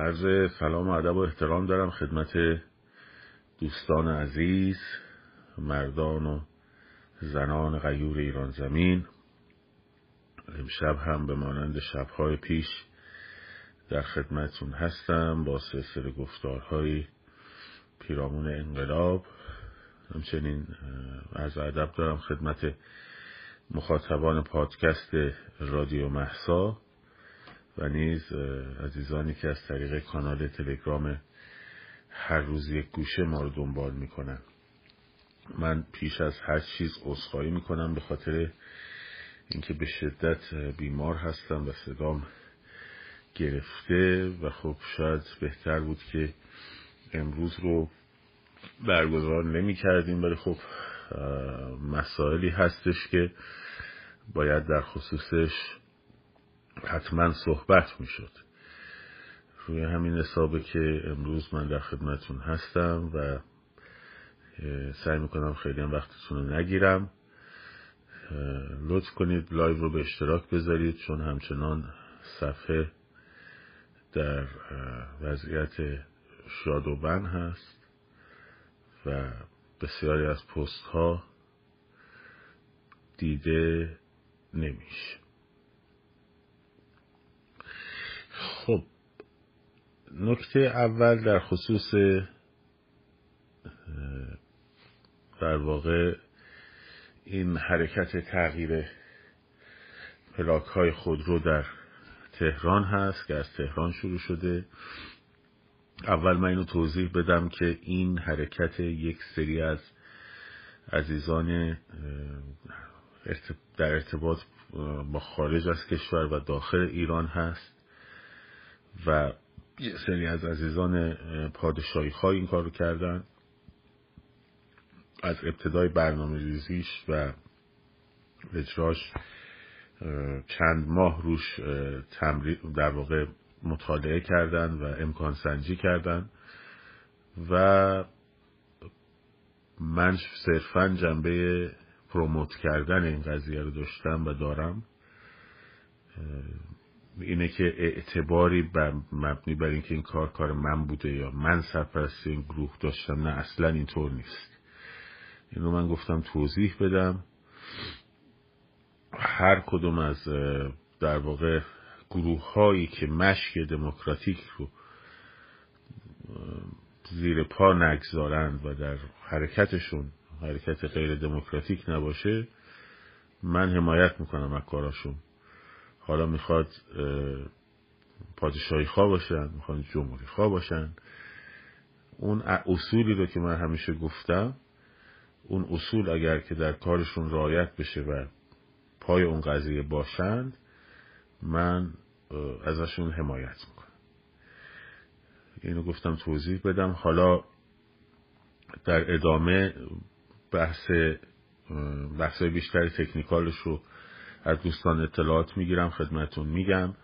عرض سلام و ادب و احترام دارم خدمت دوستان عزیز، مردان و زنان غیور ایران زمین. امشب هم به مانند شب‌های پیش در خدمتتون هستم با سلسله گفتارهای پیرامون انقلاب. همچنین عرض ادب دارم خدمت مخاطبان پادکست رادیو مهسا و نیز عزیزانی که از طریق کانال تلگرام هر روز یک گوشه ما رو دنبال میکنن. من پیش از هر چیز عذرخواهی میکنم به خاطر اینکه به شدت بیمار هستم و صدام گرفته و خب شاید بهتر بود که امروز رو برگزار نمی کردیم، ولی خب مسائلی هستش که باید در خصوصش حتما صحبت می شد. روی همین حسابه که امروز من در خدمتون هستم و سعی می کنم خیلی هم وقتتون رو نگیرم. لطف کنید لایو رو به اشتراک بذارید، چون همچنان صفحه در وضعیت شادو بن هست و بسیاری از پست ها دیده نمیشه. خب نکته اول در خصوص در واقع این حرکت تغییر پلاک های خودرو در تهران هست که از تهران شروع شده. اول من اینو توضیح بدم که این حرکت یک سری از عزیزان در ارتباط با خارج از کشور و داخل ایران هست و یه سری از عزیزان پادشاهی ها این کار رو کردن. از ابتدای برنامه ریزیش و اجراش چند ماه روش در واقع مطالعه کردن و امکان سنجی کردن و من صرفا جنبه پروموت کردن این قضیه رو داشتم و دارم. اینه که اعتباری مبنی بر اینکه این کار من بوده یا من سرپرست این گروه داشتم، نه، اصلا اینطور نیست. اینو من گفتم توضیح بدم. هر کدوم از در واقع گروه هایی که مشی دموکراتیک رو زیر پا نگذارند و در حرکتشون حرکت غیر دموکراتیک نباشه، من حمایت میکنم از کاراشون. حالا میخواد پادشاهی خواه باشن، میخواد جمهوری خواه باشن، اون اصولی رو که من همیشه گفتم، اون اصول اگر که در کارشون رعایت بشه و پای اون قضیه باشند، من ازشون حمایت میکنم. اینو گفتم توضیح بدم. حالا در ادامه بحثای بیشتر تکنیکالش رو از دوستان اطلاعات میگیرم، خدمتون میگم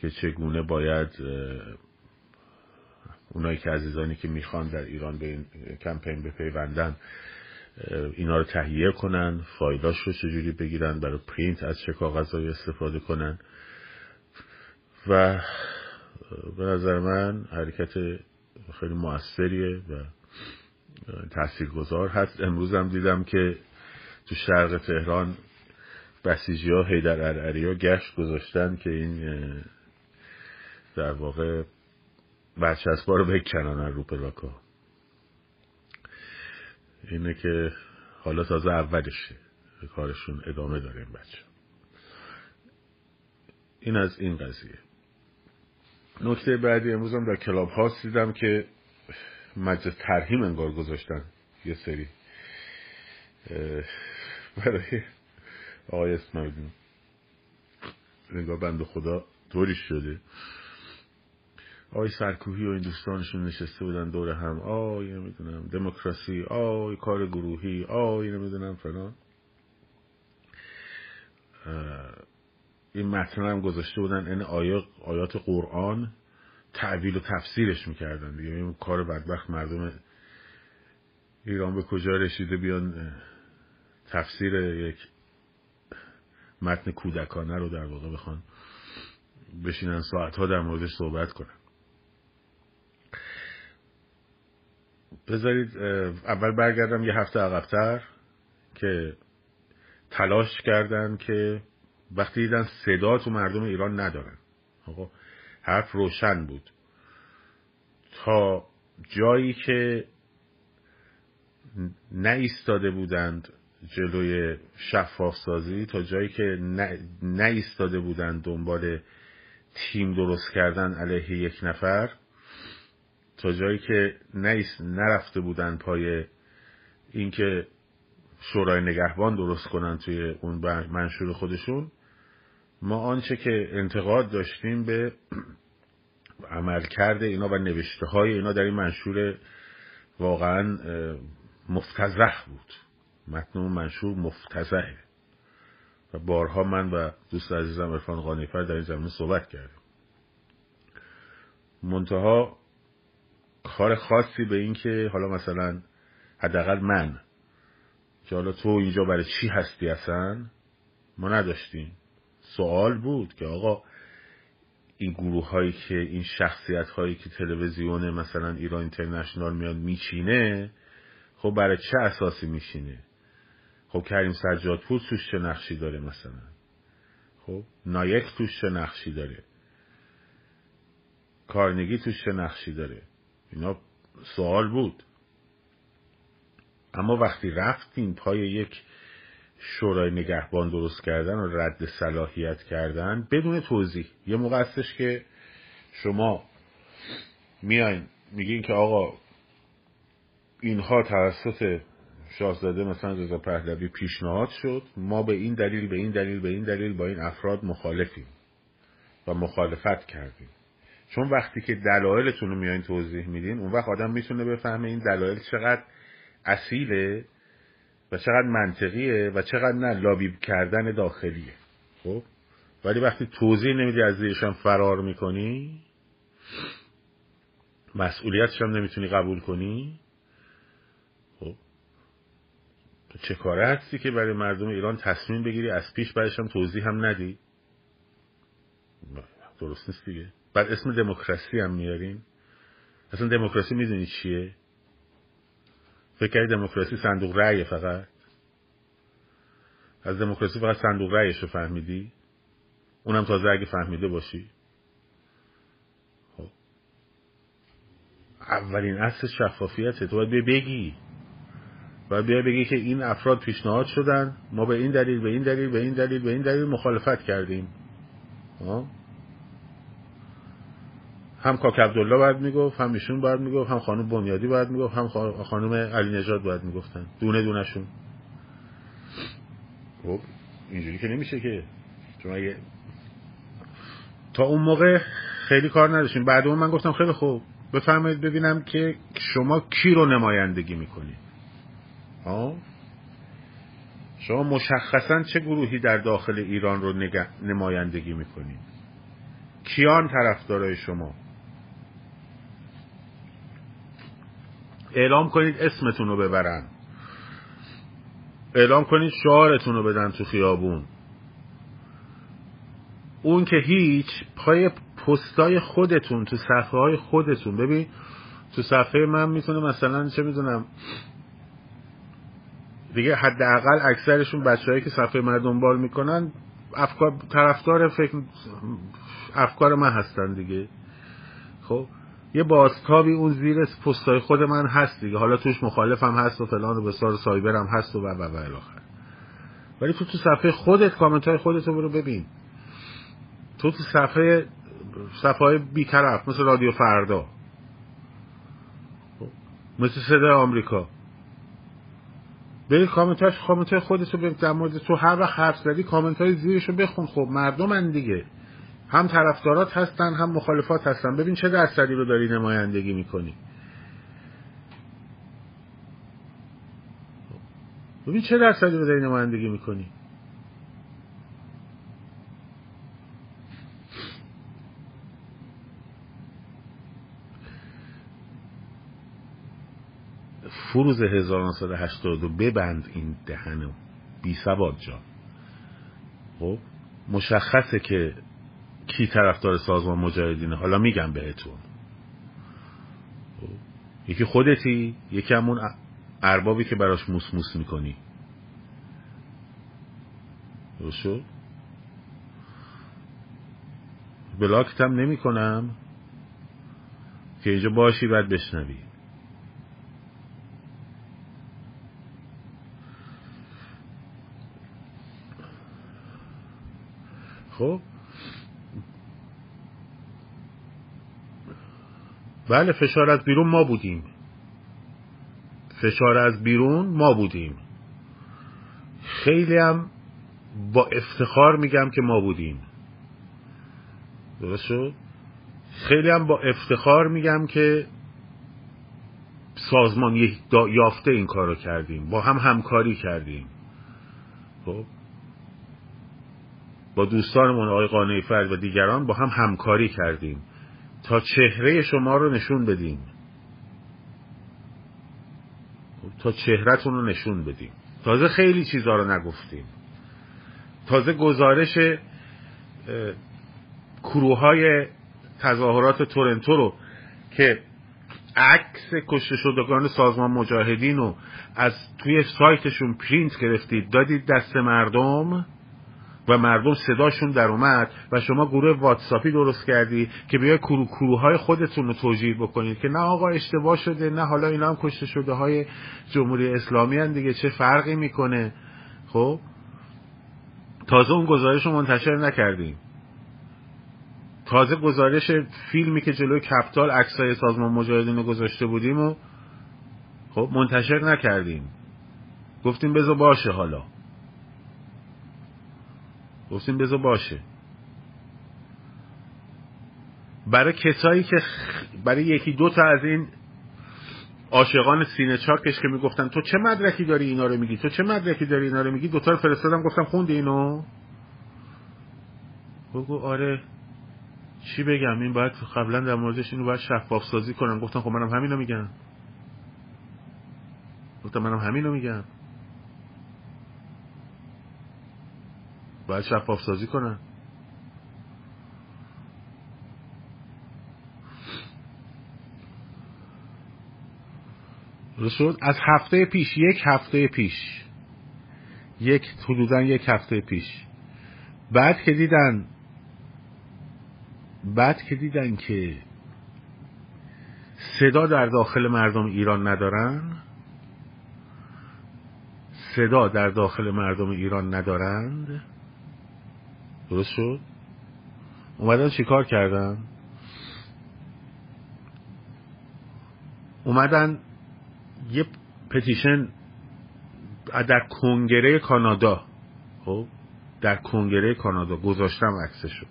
که چگونه باید اونایی که عزیزانی که میخوان در ایران به این کمپین بپیوندن اینا رو تهیه کنن، فایلاش رو چجوری بگیرن، برای پرینت از چه کاغذهایی استفاده کنن و به نظر من حرکت خیلی مؤثریه و تاثیرگذار هست. امروز هم دیدم که تو شرق تهران بسیجی‌ها حیدر عرعری‌ها گشت گذاشتن که این در واقع برچسب‌ها رو بکنن رو پلاک‌ها. اینه که حالا تازه اولشه، کارشون ادامه داره این بچه. این از این قضیه. نکته بعدی، امروز هم در کلاب هاست دیدم که مجلس ترحیم انگار گذاشتن یه سری برای آقای اسماعیلی. انگار بند خدا طوریش شده، آی سرکوهی و این دوستانشون نشسته بودن دور هم، آی نمیدونم دموکراسی، آی کار گروهی، آی نمیدونم فلان. این متن هم گذاشته بودن، این آیات قرآن تعبیل و تفسیرش میکردن دیگه. این کار بدبخت مردم ایران به کجا رسیده بیان تفسیر یک متن کودکانه رو در واقع بخوان بشینن ساعتها در موردش صحبت کنن. بذارید اول برگردم یه هفته عقب‌تر که تلاش کردم که وقتی دیدن صدا تو مردم ایران ندارن، آقا حرف روشن بود تا جایی که نایستاده بودند جلوی شفاف سازی، تا جایی که نایستاده بودند دنبال تیم درست کردن علیه یک نفر، تا جایی که نرفته بودن پای اینکه شورای نگهبان درست کنن توی اون منشور خودشون. ما آنچه که انتقاد داشتیم به عملکرد اینا و نوشته های اینا در این منشور واقعا مفتضح بود. متن اون منشور مفتضحه و بارها من و دوست عزیزم عرفان قانیفر در این زمینه صحبت کردیم. منتها کار خاصی به این که حالا مثلا حداقل من که حالا تو اینجا برای چی هستی اصلا ما نداشتیم. سوال بود که آقا این گروه هایی که این شخصیت هایی که تلویزیون مثلا ایران اینترنشنال میاد میچینه، خب برای چه اساسی میشینه؟ خب کریم سجادپور توش چه نقشی داره مثلا؟ خب نایک توش چه نقشی داره؟ کارنگی توش چه نقشی داره؟ اینا سوال بود. اما وقتی رفتیم پای یک شورای نگهبان درست کردن و رد صلاحیت کردن بدون توضیح، یه موقع هستش که شما میاین میگین که آقا اینها توسط شاهزاده مثلا رضا پهلوی پیشنهاد شد، ما به این دلیل به این دلیل به این دلیل با این افراد مخالفیم و مخالفت کردیم. چون وقتی که دلایلتون رو میاین توضیح میدین، اون وقت آدم میتونه بفهمه این دلایل چقدر اصیله و چقدر منطقیه و چقدر نه لابی کردن داخلیه. خب ولی وقتی توضیح نمیدی، از دیشان فرار میکنی، مسئولیتش هم نمیتونی قبول کنی، خب چه کاره هستی که برای مردم ایران تصمیم بگیری از پیش برایش هم توضیح هم ندی؟ درست نیست دیگه. بعد اسم دموکراسی هم میارین. اصلا دموکراسی میدونی چیه؟ فکر کردی دموکراسی صندوق رأی فقط؟ از دموکراسی فقط صندوق رأیش رو فهمیدی؟ اونم تازه اگه فهمیده باشی. خب اولین اصل شفافیته. تو باید بگی و بیا بگی که این افراد پیشنهاد شدن، ما به این دلیل به این دلیل به این دلیل به این دلیل مخالفت کردیم. هم کاک عبدالله باید میگفت، هم ایشون باید میگفت، هم خانم بنیادی باید میگفت، هم خانم علی نژاد باید میگفتن، دونه دونه شون. خب اینجوری که نمیشه که. چون اگه تا اون موقع خیلی کار نداشتیم. بعد اون من گفتم خیلی خوب بفرمایید ببینم که شما کی رو نمایندگی میکنید. شما مشخصا چه گروهی در داخل ایران رو نمایندگی میکنید؟ کیان طرفدارای شما؟ اعلام کنید اسمتون رو ببرن، اعلام کنید شعارتون رو بدن تو خیابون. اون که هیچ. پای پستای خودتون، تو صفحه های خودتون. ببین تو صفحه من میتونه مثلا چه میدونم دیگه، حداقل اکثرشون بچه‌هایی که صفحه من دنبال میکنن افکار طرفدار فکر افکار من هستن دیگه. خب یه بازتابی اون زیر پستای خود من هست دیگه، حالا توش مخالفم هست و فلان و بسار سایبرم هست و و و الاخر. ولی تو صفحه خودت کامنت های خودت رو برو ببین. تو صفحه بی‌طرف مثل رادیو فردا، مثل صدای آمریکا، بری کامنت های خودت رو ببین. در مورد تو هر وقت حرف زدی کامنت های زیرش رو بخون. خب مردمن دیگه، هم طرفدارات هستن هم مخالفات هستن. ببین چه درصدی رو داری نمایندگی میکنی، ببین چه درصدی رو داری نمایندگی میکنی. فروز 1982 ببند این دهنو بی سواد جا. خب مشخصه که کی طرفدار سازمان مجاهدینه. حالا میگم بهتون یکی خودتی، یکی همون اربابی که براش موس موس میکنی. درست؟ بلاکت هم نمی کنم که اینجا باشی بعد بشنوی. خب بله، فشار از بیرون ما بودیم، فشار از بیرون ما بودیم. خیلی هم با افتخار میگم که ما بودیم. درست شد؟ خیلی هم با افتخار میگم که سازمان یافته این کار رو کردیم، با هم همکاری کردیم. خب با دوستانمون آقای قانعی فرد و دیگران با هم همکاری کردیم تا چهره شما رو نشون بدیم، تا چهره‌تون رو نشون بدیم. تازه خیلی چیزها رو نگفتیم، تازه گزارش گروه‌های تظاهرات تورنتو رو که عکس کشته شدگان سازمان مجاهدین رو از توی سایتشون پرینت گرفتید دادید دست مردم و مردم صداشون در اومد و شما گروه واتساپی درست کردی که بیای گروه‌های خودتون رو توجیه بکنید که نه آقا اشتباه شده، نه حالا اینا هم کشته شده های جمهوری اسلامی هن دیگه، چه فرقی میکنه. خب تازه اون گزارش رو منتشر نکردیم، تازه گزارش فیلمی که جلوی کپیتال عکسای سازمان مجاهدین رو گذاشته بودیم و خب منتشر نکردیم، گفتیم بذار باشه، حالا گفتیم بذار باشه. برای کسایی که برای یکی دو تا از این عاشقان سینه چاکش که میگفتن تو چه مدرکی داری اینا رو میگی، تو چه مدرکی داری اینا رو میگی، دو تا رو فرستادم گفتم خوندی اینو؟ بگو آره، چی بگم، این باید قبلا در موردش اینو باید شفاف سازی کنم. گفتم خب منم همینو میگم، گفتم منم همینو میگم، باید شفاف سازی کنن. رسول از هفته پیش، یک هفته پیش، یک حدوداً یک هفته پیش، بعد که دیدن که صدا در داخل مردم ایران ندارن، صدا در داخل مردم ایران ندارند. درست شد؟ اومدن چیکار کردن؟ اومدن یه پتیشن در کنگره کانادا، خب در کنگره کانادا گذاشتم عکسشو،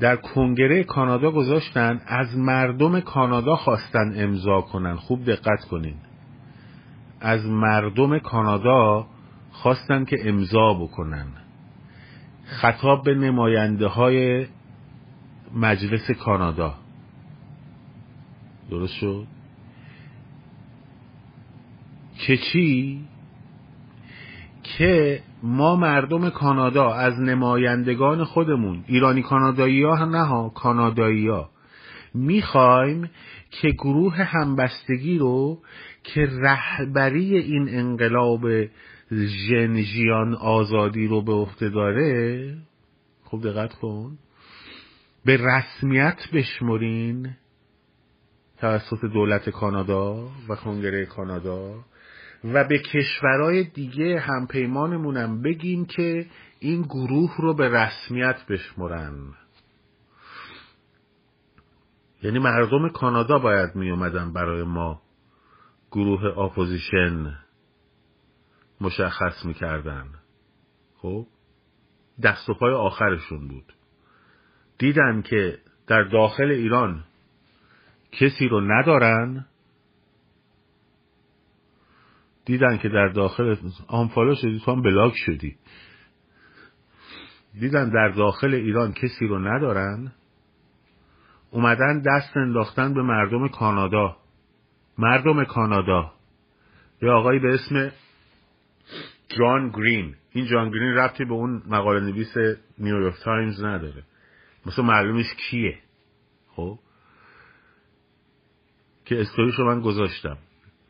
در کنگره کانادا گذاشتن، از مردم کانادا خواستن امضا کنن. خوب دقت کنین، از مردم کانادا خواستن که امضا بکنن، خطاب به نماینده های مجلس کانادا. درست شد؟ که چی؟ که ما مردم کانادا از نمایندگان خودمون، ایرانی کانادایی ها نه ها، کانادایی ها، میخوایم که گروه همبستگی رو که رهبری این انقلاب ژنژیان آزادی رو به عهده داره، خوب دقت کن، به رسمیت بشمرین توسط دولت کانادا و کنگره کانادا و به کشورهای دیگه همپیمانمونم بگیم که این گروه رو به رسمیت بشمرن. یعنی مردم کانادا باید می اومدن برای ما گروه اپوزیشن مشخص میکردن. خب دست و پای آخرشون بود. دیدن که در داخل ایران کسی رو ندارن، دیدن که در داخل آنفالو شدی، تو هم بلاک شدی، دیدن در داخل ایران کسی رو ندارن، اومدن دست انداختن به مردم کانادا. مردم کانادا، یه آقایی به اسم جان گرین، این جان گرین ربطی به اون مقاله نویس نیویورک تایمز نداره، مثلا معلومش کیه. خب که استوریشو من گذاشتم،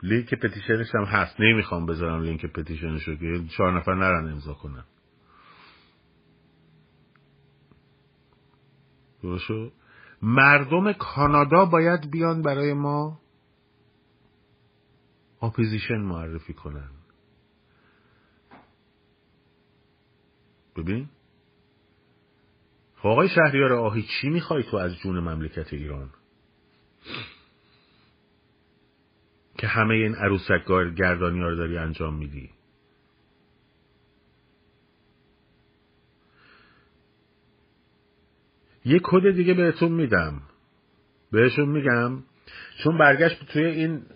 لینک پتیشنش هم هست. نمیخوام بذارم لینک پتیشنشو که 4 نفر نرن امضا کنن. درستو مردم کانادا باید بیان برای ما اپوزیشن معرفی کنن. ببین آقای شهریار آهی، چی میخوای تو از جون مملکت ایران که همه این عروسک‌ها گردانی ها رو داری انجام میدی؟ یه کد دیگه بهتون میدم، بهشون میگم، چون برگشت توی این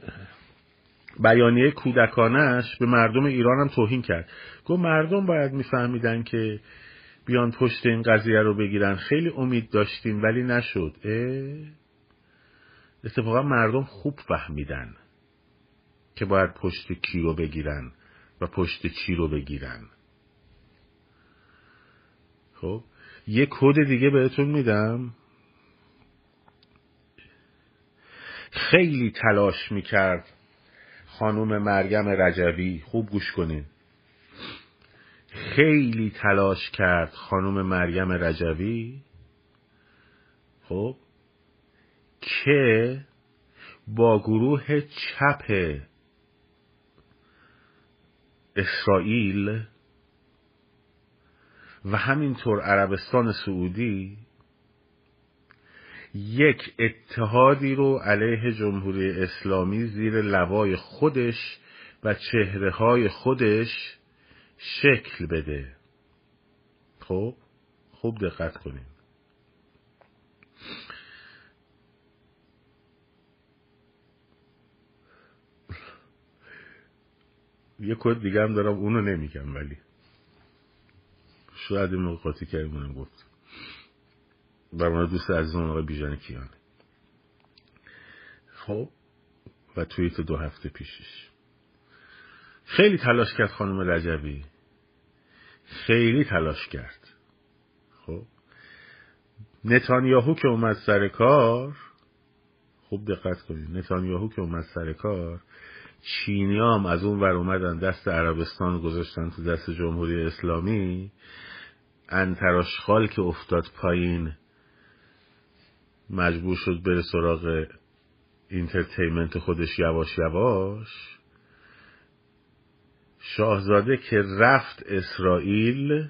بیانیه کودکانش به مردم ایران هم توهین کرد. گفت مردم باید میفهمیدن که بیان پشت این قضیه رو بگیرن. خیلی امید داشتیم ولی نشد. اتفاقا مردم خوب فهمیدن که باید پشت کی رو بگیرن و پشت چی رو بگیرن. خب یه کد دیگه بهتون میدم. خیلی تلاش میکرد خانم مریم رجوی، خوب گوش کنین، خیلی تلاش کرد خانم مریم رجوی خب که با گروه چپ اسرائیل و همینطور عربستان سعودی یک اتحادی رو علیه جمهوری اسلامی زیر لوای خودش و چهره های خودش شکل بده. خب خوب دقت کنیم. یه کد دیگه هم دارم، اونو نمیگم ولی شاید این نقاطی که ایمونم گفت برمونه دوست عزیزمون آقای بیژن کیانه. خب و توییت 2 هفته پیشش خیلی تلاش کرد خانم رجوی، خیلی تلاش کرد. خب نتانیاهو که اومد سر کار، خوب دقت کنید، نتانیاهو که اومد سر کار، چینیام از اون ور اومدن دست عربستان گذاشتن تو دست جمهوری اسلامی، انتراشخال که افتاد پایین مجبور شد بره سراغ اینترتینمنت خودش یواش یواش. شاهزاده که رفت اسرائیل،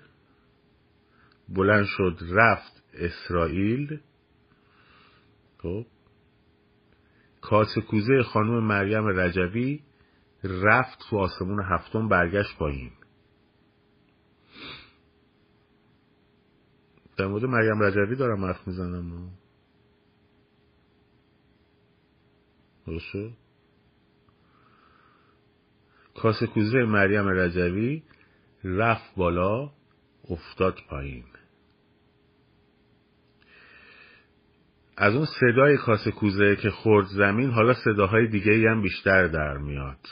بلند شد رفت اسرائیل. خب کاسکوزه خانم مریم رجوی رفت تو آسمون 7م، برگشت پایین. در مورد مریم رجوی دارم حرف میزنم. درسته؟ کاسکوزه مریم رجوی رفت بالا، افتاد پایین. از اون صدای کاسکوزه که خورد زمین، حالا صداهای دیگه‌ای هم بیشتر در میاد.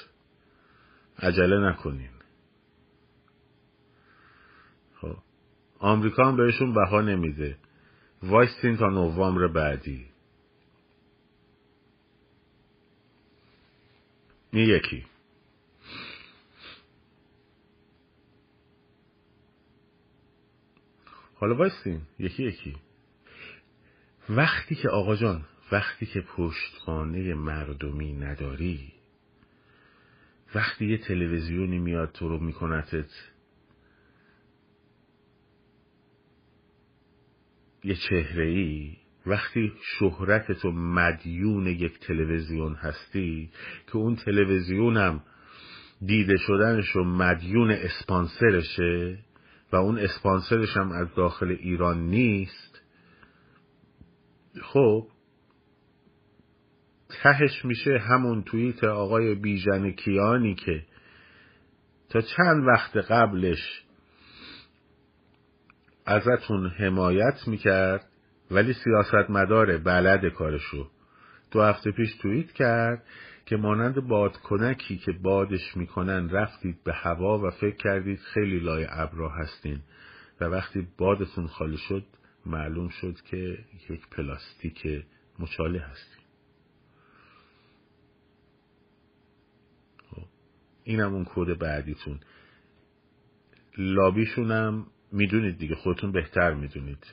عجله نکنین. خب آمریکا هم بهشون بها نمیده. وایستین تا نوامبر بعدی. این یکی. حالا وایستین یکی یکی. وقتی که آقا جان، وقتی که پشتوانه مردمی نداری، وقتی یه تلویزیونی میاد تو رو میکنتت یه چهره‌ای، وقتی شهرت تو مدیون یک تلویزیون هستی که اون تلویزیونم دیده شدنش و مدیون اسپانسرشه و اون اسپانسرش هم از داخل ایران نیست، خب تهش میشه همون توییت آقای بیژن کیانی که تا چند وقت قبلش ازتون حمایت میکرد ولی سیاستمداره، بلد کارشو. 2 هفته پیش توییت کرد که مانند بادکنکی که بادش میکنن رفتید به هوا و فکر کردید خیلی لای ابرا هستین و وقتی بادتون خالی شد معلوم شد که یک پلاستیک مچاله هستی. اینم اون کد بعدیتون. لابیشونم میدونید دیگه، خودتون بهتر میدونید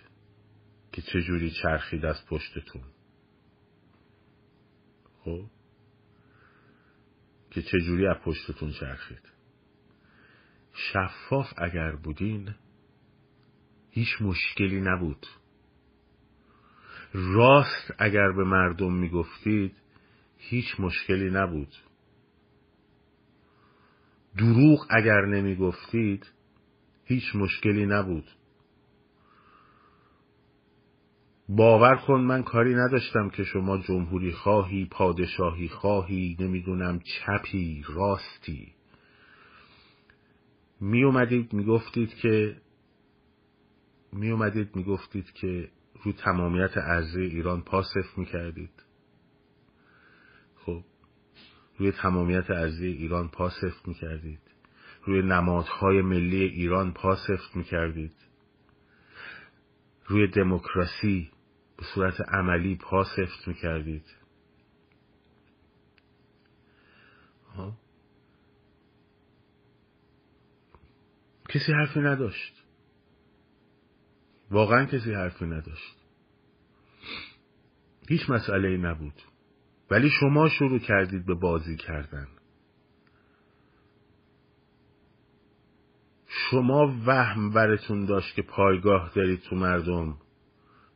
که چجوری چرخید از پشتتون، خب که چجوری از پشتتون چرخید. شفاف اگر بودین هیچ مشکلی نبود. راست اگر به مردم میگفتید هیچ مشکلی نبود. دروغ اگر نمیگفتید هیچ مشکلی نبود. باور کن من کاری نداشتم که شما جمهوری خواهی، پادشاهی خواهی، نمیدونم چپی، راستی. می اومدید میگفتید که رو تمامیت ارضی ایران پاسخ میکردید. خب روی تمامیت ارضی ایران پاسخ میکردید، روی نمادهای ملی ایران پاسخ میکردید، روی دموکراسی به صورت عملی پاسخ میکردید. کسی حرفی نداشت، واقعا کسی حرفی نداشت، هیچ مسئله‌ای نبود. ولی شما شروع کردید به بازی کردن. شما وهم براتون داشت که پایگاه دارید تو مردم،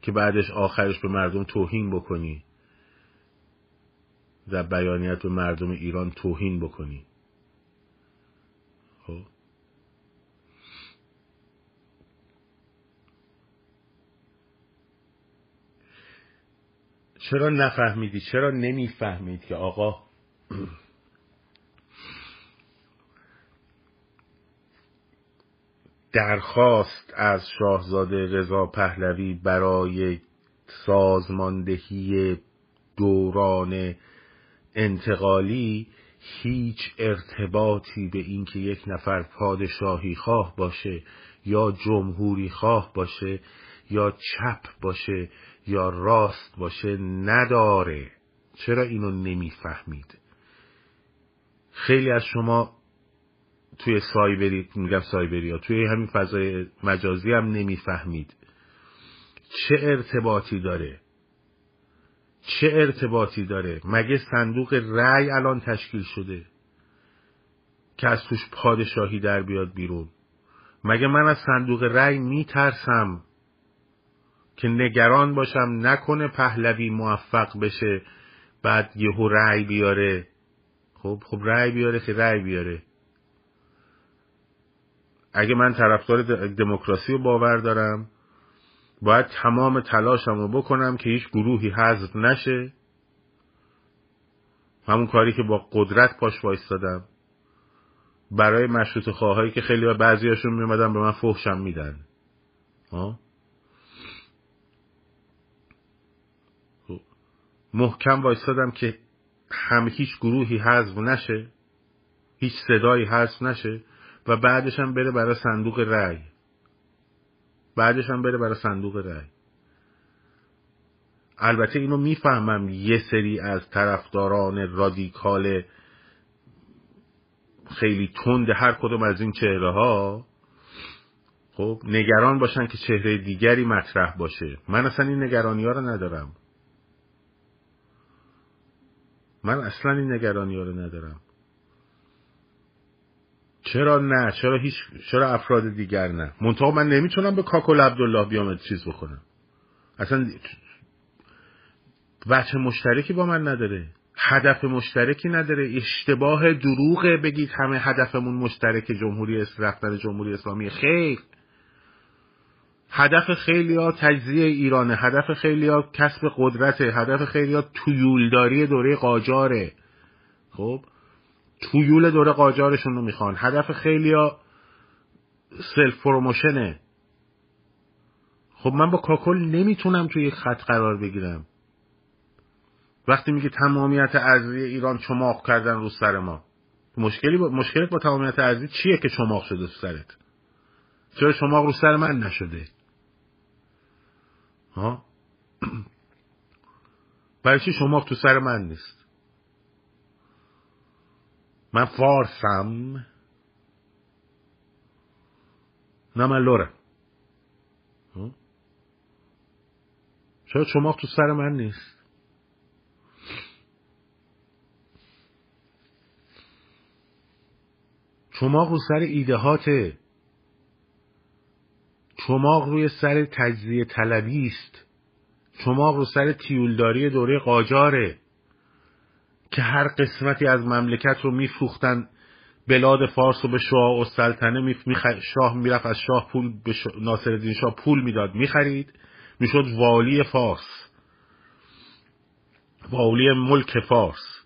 که بعدش آخرش به مردم توهین بکنی، در بیانیت به مردم ایران توهین بکنی. خب چرا نفهمیدی؟ چرا نمیفهمید که آقا درخواست از شاهزاده رضا پهلوی برای سازماندهی دوران انتقالی هیچ ارتباطی به این که یک نفر پادشاهی خواه باشه یا جمهوری خواه باشه یا چپ باشه یا راست باشه نداره. چرا اینو نمیفهمید؟ خیلی از شما توی سایبری، میگم سایبری ها، توی همین فضای مجازی هم نمیفهمید چه ارتباطی داره. مگه صندوق رأی الان تشکیل شده که از توش پادشاهی در بیاد بیرون؟ مگه من از صندوق رأی میترسم که نگران باشم نکنه پهلوی موفق بشه بعد یهو رأی بیاره؟ خب رأی بیاره. اگه من طرفدار دموکراسی رو باور دارم باید تمام تلاشم رو بکنم که هیچ گروهی حذف نشه، همون کاری که با قدرت پاش وایستادم برای مشروطه خواهایی که خیلی بعضی هاشون میمدن به من فحشم میدن. محکم وایستادم که هم هیچ گروهی حذف نشه، هیچ صدایی حذف نشه، و بعدش هم بره برای صندوق رأی. البته اینو میفهمم یه سری از طرفداران رادیکال خیلی تند هر کدوم از این چهره ها خب نگران باشن که چهره دیگری مطرح باشه. من اصلا این نگرانی ها رو ندارم. چرا افراد دیگر نه؟ منتها من نمیتونم به کاکل عبدالله بیام چیز بکنم، اصلا بچه مشترکی با من نداره، هدف مشترکی نداره. اشتباه، دروغه بگید همه هدفمون مشترک رفتن جمهوری اسلامی. خیر، هدف خیلی‌ها تجزیه ایرانه، هدف خیلی‌ها کسب قدرته، هدف خیلی‌ها تویولداری دوره قاجاره. خب تویول دوره قاجارشون رو میخوان. هدف خیلی‌ها سلف پروموشنه. خب من با کاکل نمیتونم توی یک خط قرار بگیرم. وقتی میگه تمامیت ارضی ایران چماق کردن رو سر ما، مشکلت با تمامیت ارضی چیه که چماق شده تو سرت؟ چرا چماق رو سر من نشده؟ برای چی چماق تو سر من نیست؟ من فارسم، نه من لورم. شاید شما تو سر من نیست. چماق رو سر ایدهاته، چماق روی سر تجزیه طلبی است، چماق رو سر تیولداری دوره قاجاره که هر قسمتی از مملکت رو میفروختن بلاد فارس رو به شاه و سلطنه. شاه میرفت از شاه پول به ناصرالدین شاه پول میداد، میخرید، میشد والی فارس، والی ملک فارس.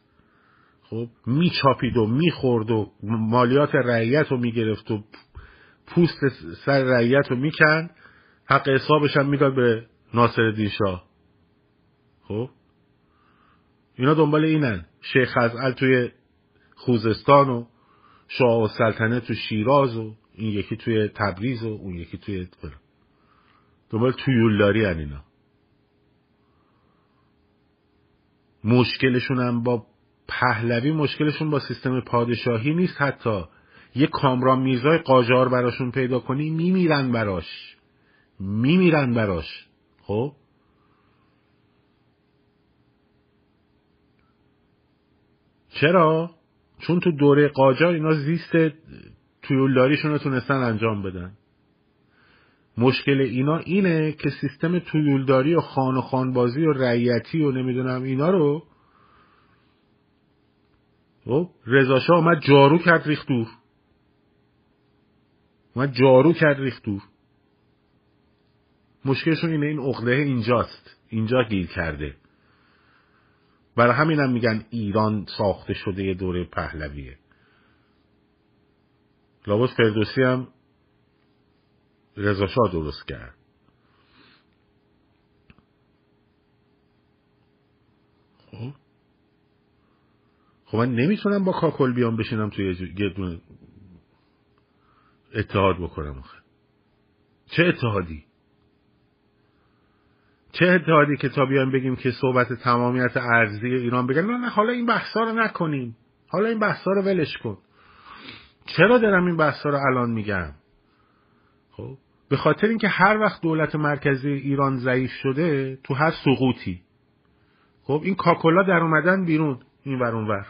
خب میچاپید و میخورد و مالیات رعیت رو میگرفت و پوست سر رعیت رو میکند، حق حسابش هم میداد به ناصرالدین شاه. خب اینا دنبال اینن. شیخ خزعل توی خوزستان و شاه السلطنه تو شیراز و این یکی توی تبریز و اون یکی توی دنبال تویولداری هن. اینا مشکلشون هم با پهلوی، مشکلشون با سیستم پادشاهی نیست. حتی یه کامران میرزای قاجار براشون پیدا کنی میمیرن براش، میمیرن براش. خب چرا؟ چون تو دوره قاجار اینا زیست تویولداریشون رو تونستن انجام بدن. مشکل اینا اینه که سیستم تویولداری و خان و خانبازی و رعیتی و نمیدونم اینا رو رضا شاه اومد جارو کرد ریخت دور، اومد جارو کرد ریخت دور. مشکلشون اینه، این عقده اینجاست، اینجا گیر کرده. برای همین هم میگن ایران ساخته شده دوره پهلویه. لابد فردوسی هم رضا شاه درست کرد. خب خب من نمیتونم با کاکل بیام بشینم توی گردون اتحاد بکنم. چه اتحادی؟ چه اتحادی که تا بیان بگیم که صحبت تمامیت ارضی ایران بگن نه حالا این بحثا رو نکنیم، حالا این بحثا رو ولش کن. چرا دارم این بحثا رو الان میگم؟ خب به خاطر اینکه هر وقت دولت مرکزی ایران ضعیف شده تو هر سقوطی، خب این کاکلا در اومدن بیرون این ور اون ور.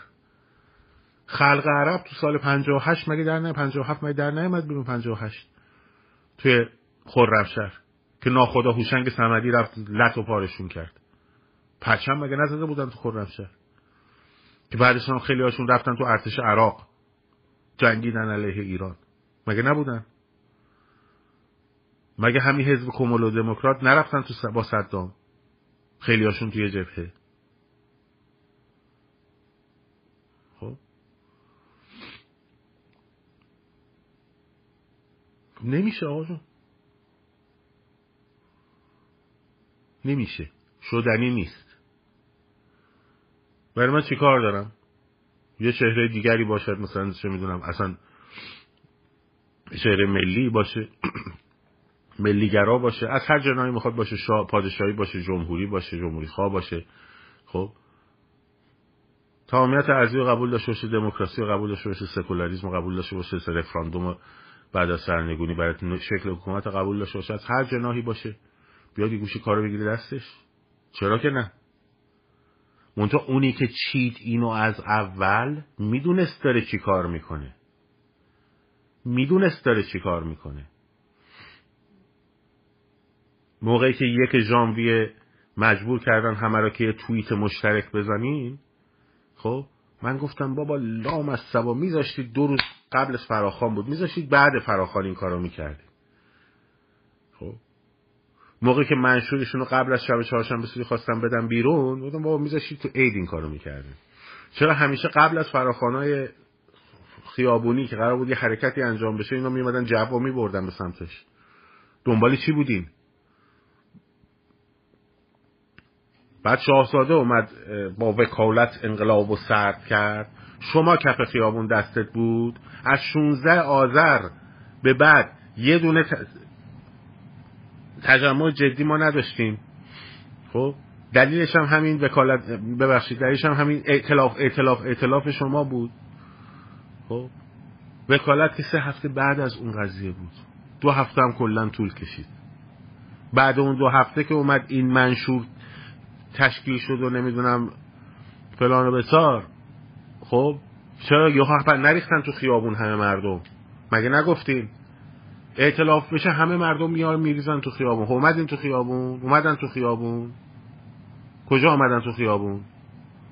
خلق عرب تو سال 58 مگه در نه 57 مگه در نیامد بیرون 58 توی خرمشهر که ناخدا هوشنگ صمدی رفت لت و پارشون کرد. پرچم مگه نزده بودن تو خرمشهر که بعدش هم خیلی هاشون رفتن تو ارتش عراق جنگیدن علیه ایران؟ مگه نبودن؟ مگه همین حزب کمولو دموکرات نرفتن تو با صدام خیلی هاشون توی جبهه؟ نمیشه آقا جون، نمیشه، شدنی نیست. برای من چی کار دارم یه چهره دیگری باشد، مثلا چه میدونم اصلا چهره ملی باشه، ملیگرا باشه، از هر جناحی میخواد باشه، پادشاهی باشه، جمهوری باشه، جمهوری خواه باشه. خب تمامیت ارضی قبول داشته باشه، دموکراسی قبول داشته باشه، سکولاریسم قبول داشته باشه، رفراندوم بعد از سرنگونی برای شکل حکومت قبول داشته باشه، از هر جناحی باشه، بیاد یه گوشه کارو بگیره دستش. چرا که نه؟ منتها اونی که چید اینو از اول میدونست داره چی کار میکنه، میدونست داره چی کار میکنه. موقعی که 1 ژانویه مجبور کردن همه را که یه توییت مشترک بزنین، خب من گفتم بابا لام از سبا میذاشتید 2 روز قبلش فراخوان بود، میذاشتید بعد فراخوان این کارو میکردید. خب موقعی که منشورشون رو قبل از شب چهارشنبه سوری خواستم بدم بیرون، گفتم بابا میذاشتید تو عید این کارو میکردید. چرا همیشه قبل از فراخوانای خیابونی که قرار بود یه حرکتی انجام بشه اینا میومدن جواب میبردن به سمتش؟ دنبال چی بودین؟ بعد شاهزاده اومد با وکالت انقلاب و سرد کرد، شما کف خیابون دستت بود. از 16 آذر به بعد یه دونه تجمع جدی ما نداشتیم. خب دلیلش هم همین وکالت، ببخشید دلیلش هم همین ائتلاف شما بود. خب وکالت که 3 هفته بعد از اون قضیه بود، 2 هفته هم کلا طول کشید. بعد اون 2 هفته که اومد این منشور تشکیل شد و نمیدونم فلان و بسار، خب چرا یه حرفا نریختن تو خیابون همه مردم؟ مگه نگفتین ائتلاف بشه همه مردم میان میریزن تو خیابون؟ اومدین تو خیابون؟ اومدن تو خیابون؟ کجا اومدن تو خیابون؟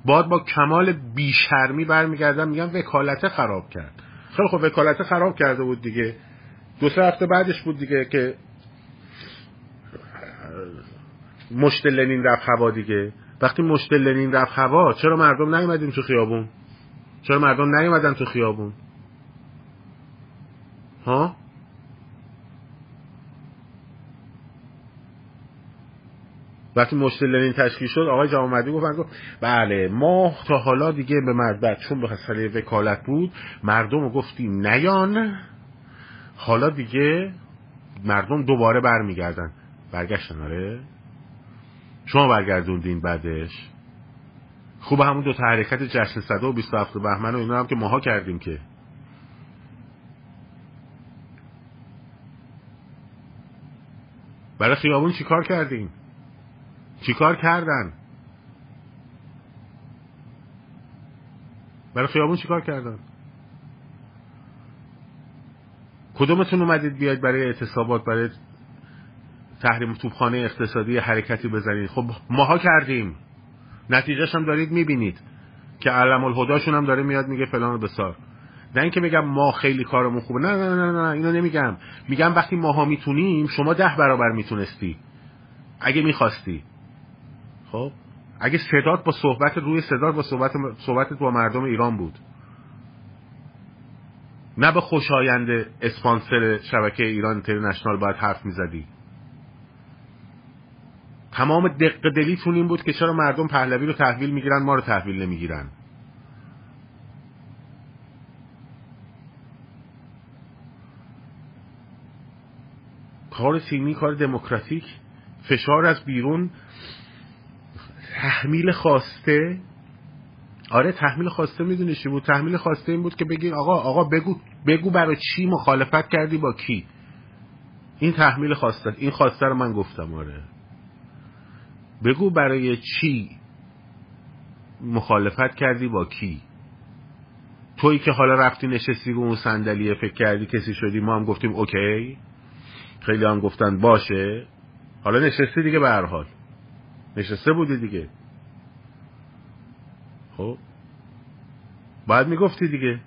بعد با کمال بیشرمی برمیگردن میگن وکالت خراب کرد. خیلی خب وکالت خراب کرده بود دیگه. 2-3 هفته بعدش بود دیگه که مشت لنین رفت هوا دیگه. وقتی مشت لنین رفت هوا چرا مردم نیومدیم تو خیابون؟ چرا مردم نیومدن تو خیابون؟ ها؟ وقتی مشت لنین تشکیل شد آقای جمع‌آمدی گفت بله ما تا حالا دیگه به مردم، چون به حساب وکالت بود، مردم رو گفتیم نیان، حالا دیگه مردم دوباره برمیگردن. برگشتن. آره شما برگردوندین بعدش. خوب همون 2 حرکت جشن 127 بهمن و اینا هم که ماها کردیم که. برای خیابون چیکار کردیم؟ چیکار کردن؟ برای خیابون چیکار کردن؟ کدومتون اومدید بیاید برای اعتصابات، برای تحریم توپخانه اقتصادی حرکتی بزنید؟ خب ماها کردیم. نتیجهش هم دارید میبینید که علم الهداشون هم داره میاد میگه فلان و بسار. نه اینکه میگم ما خیلی کارمون خوبه، نه نه نه نه اینو نمیگم. میگم وقتی ماها میتونیم شما 10 برابر میتونستی اگه میخواستی. خب اگه صدات با صحبت روی صدات با صحبتت با مردم ایران بود، نه به خوشایند اسپانسر شبکه ایران اینترنشنال باید حرف میزدی. تمام دق دلیتون این بود که چرا مردم پهلوی رو تحویل میگیرن ما رو تحویل نمیگیرن. کار سیمی، کار دموکراتیک، فشار از بیرون، تحمیل خواسته. آره تحمیل خواسته میدونی چی بود؟ تحمیل خواسته این بود که بگی آقا بگو برای چی مخالفت کردی با کی. این تحمیل خواسته، این خواسته رو من گفتم. آره بگو برای چی مخالفت کردی با کی. تویی که حالا رفتی نشستی اون صندلیه فکر کردی کسی شدی، ما هم گفتیم اوکی، خیلی هم گفتن باشه، حالا نشستی دیگه، به هر حال نشسته بودی دیگه. خب بعد میگفتی دیگه،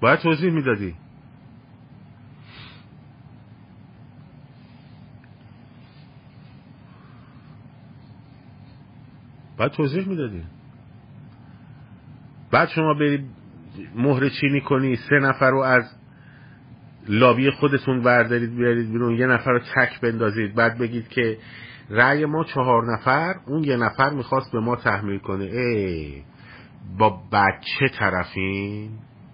باید توضیح میدادی. بعد شما بری مهره چینی کنی، 3 نفر رو از لابی خودتون بردارید بیارید بیرون، 1 نفر رو تک بندازید، بعد بگید که رأی ما 4 نفر، اون 1 نفر میخواست به ما تحمیل کنه. ای با بچه طرفین.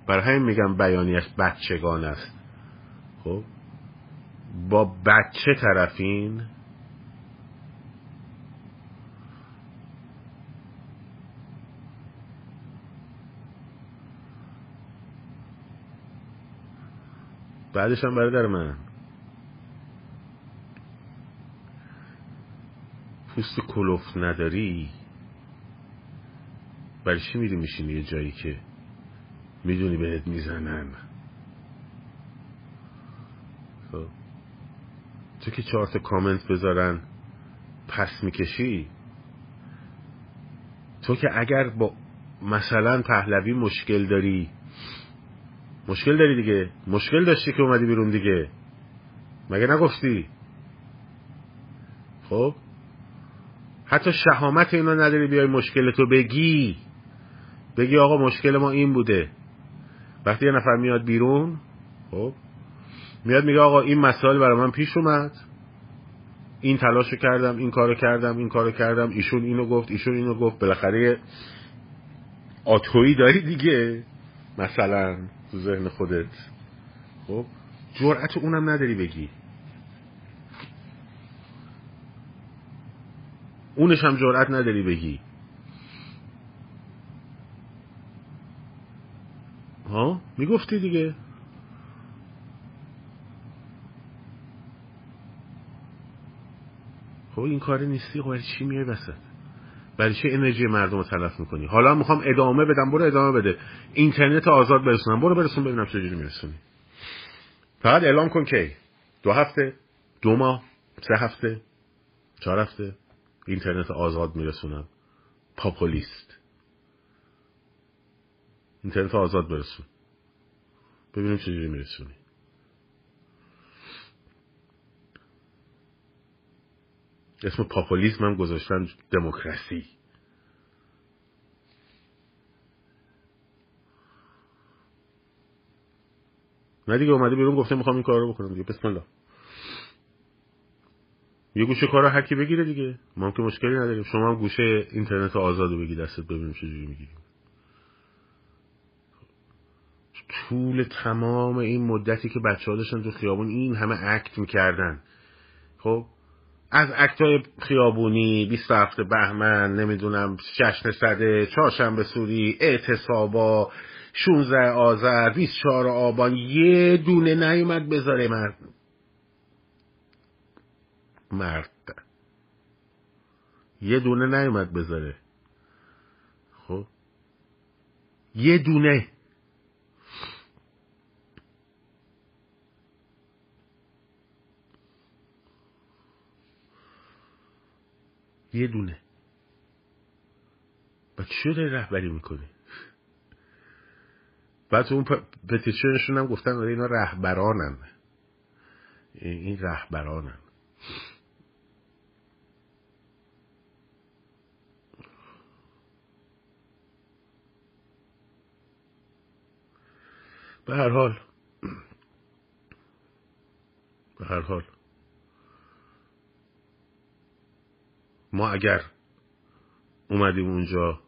برای همین میگم بیانیش بچگان است. خب با بچه طرفین. بعدش هم برادر من پوست کلوف نداری، برای چی میری میشینی یه جایی که میدونی بهت میزنن؟ خب تو که 4 تا کامنت بذارن پس میکشی. تو که اگر با مثلا پهلوی مشکل داری دیگه، مشکل داشتی که اومدی بیرون دیگه، مگه نگفتی؟ خب حتی شهامت اینا نداری بیای مشکل تو بگی آقا مشکل ما این بوده. وقتی 1 نفر میاد بیرون، خب میاد میگه آقا این مسائل برای من پیش اومد، این تلاشو کردم، این کارو کردم، ایشون اینو گفت، بالاخره آتویی داری دیگه مثلا تو ذهن خودت. خب جرأت اونم نداری بگی، اونش هم جرأت نداری بگی. میگفتی دیگه. خب این کاری نیستی، خب برای چی میای وسط؟ برای چی انرژی مردم رو تلف میکنی؟ حالا میخوام ادامه بدم، برو ادامه بده، اینترنت آزاد برسونم، برو برسون ببینم چجوری میرسونی. فقط اعلام کن کی، 2 هفته، 2 ماه، 3 هفته، 4 هفته اینترنت آزاد میرسونم. پاپولیست. اینترنت آزاد برسون ببینیم چجوری میرسونی. اسم پاپولیسم هم گذاشتن دموکراسی. نه دیگه، اومده بیرون گفته میخوام این کار رو بکنم دیگه، بسم الله. یه گوشه کار رو هر کی بگیره دیگه، ما هم که مشکلی نداریم. شما هم گوشه اینترنت آزاد رو بگی دستت، ببینیم چجوری میگیریم. طول تمام این مدتی که بچه‌ها داشتن تو خیابون این همه اکت میکردن، خب از اکت‌های خیابونی 27 بهمن، نمیدونم جشن سده، چهارشنبه سوری، اعتصابا، 16 آذر، 24 آبان، یه دونه نیومد بذاره مرد یه دونه نیومد بذاره. خب یه دونه بعد چی داری رهبری میکنی؟ بعد اون پتیشنشون هم گفتن آره اینا رهبرانن، این رهبرانن. به هر حال ما اگر اومدیم اونجا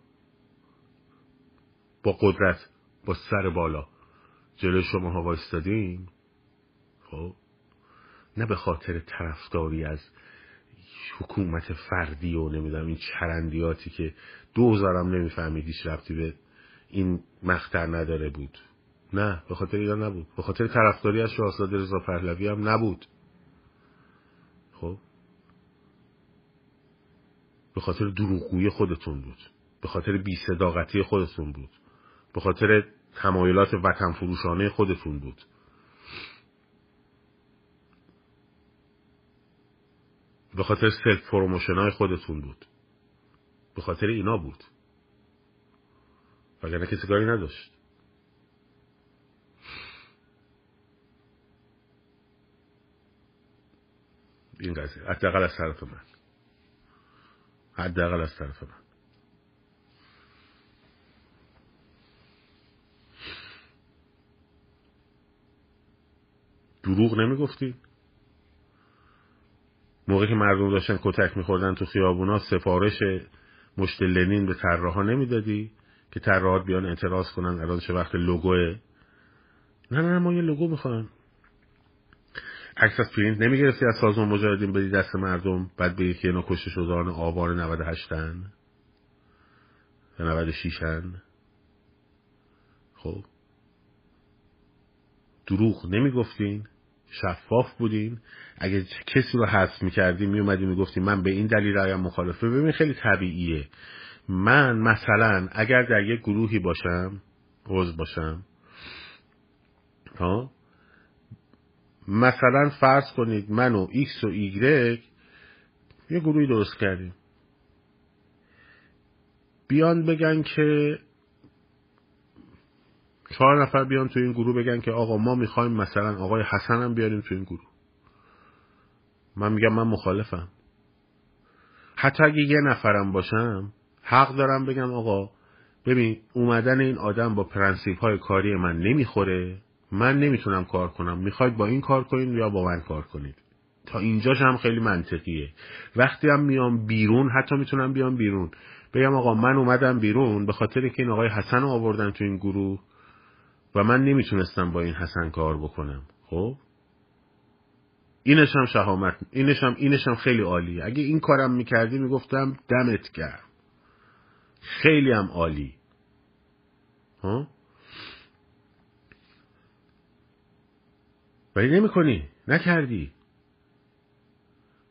با قدرت، با سر بالا جلوی شماها وایستادیم، خب نه به خاطر طرفداری از حکومت فردی و نمیدونم این چرندیاتی که 2000 نمیفهمید هیچ ربطی به این مخطر نداره بود، نه به خاطر اینا نبود، به خاطر طرفداری از شاهزاده رضا پهلوی هم نبود، خب به خاطر دروغگویی خودتون بود، به خاطر بی‌صداقتی خودتون بود، به خاطر تمایلات وطن فروشانه خودتون بود. به خاطر سلف پروموشن‌های خودتون بود. به خاطر اینا بود. وگرنه کسی کاری نداشت. این قضیه حداقل از طرف من. دروغ نمیگفتی؟ موقعی که مردم داشتن کتک میخوردن تو خیابونا، سفارش مشت لنین به طراحا نمیدادی که طراحات بیان اعتراض کنن الان چه وقت لوگوه؟ نه ما یه لوگو میخوایم. عکس از پرینت نمیگرفتی از سازمان مجاهدین بدی دست مردم، بعد بگی که اینا کشته شدگان آبان 98ن یا 96ن؟ خب دروغ نمیگفتین، شفاف بودین. اگه کسی رو حذف میکردیم میومدیم میگفتیم من به این دلیل رایم مخالفه. ببین خیلی طبیعیه، من مثلا اگر در یک گروهی باشم، عضو باشم، ها، مثلا فرض کنید من و ایکس و ایگرگ یه گروهی درست کردیم، بیان بگن که 4 نفر بیان تو این گروه بگن که آقا ما میخوایم مثلا آقای حسن هم بیاریم تو این گروه، من میگم من مخالفم. حتی اگه 1 نفرم باشم حق دارم بگم آقا ببین اومدن این آدم با پرنسیپ های کاری من نمیخوره، من نمیتونم کار کنم، میخواید با این کار کنید یا با من کار کنید. تا اینجاش هم خیلی منطقیه. وقتی هم میام بیرون، حتی میتونم بیام بیرون بگم آقا من اومدم بیرون به خاطر اینکه این آقای حسن رو آوردن تو این گروه و من نمیتونستم با این حسن کار بکنم. خب اینش هم شهامت، اینش هم خیلی عالیه. اگه این کارم میکردی میگفتم دمت گرم، خیلی هم عالی. ها ولی نمی کنی، نکردی.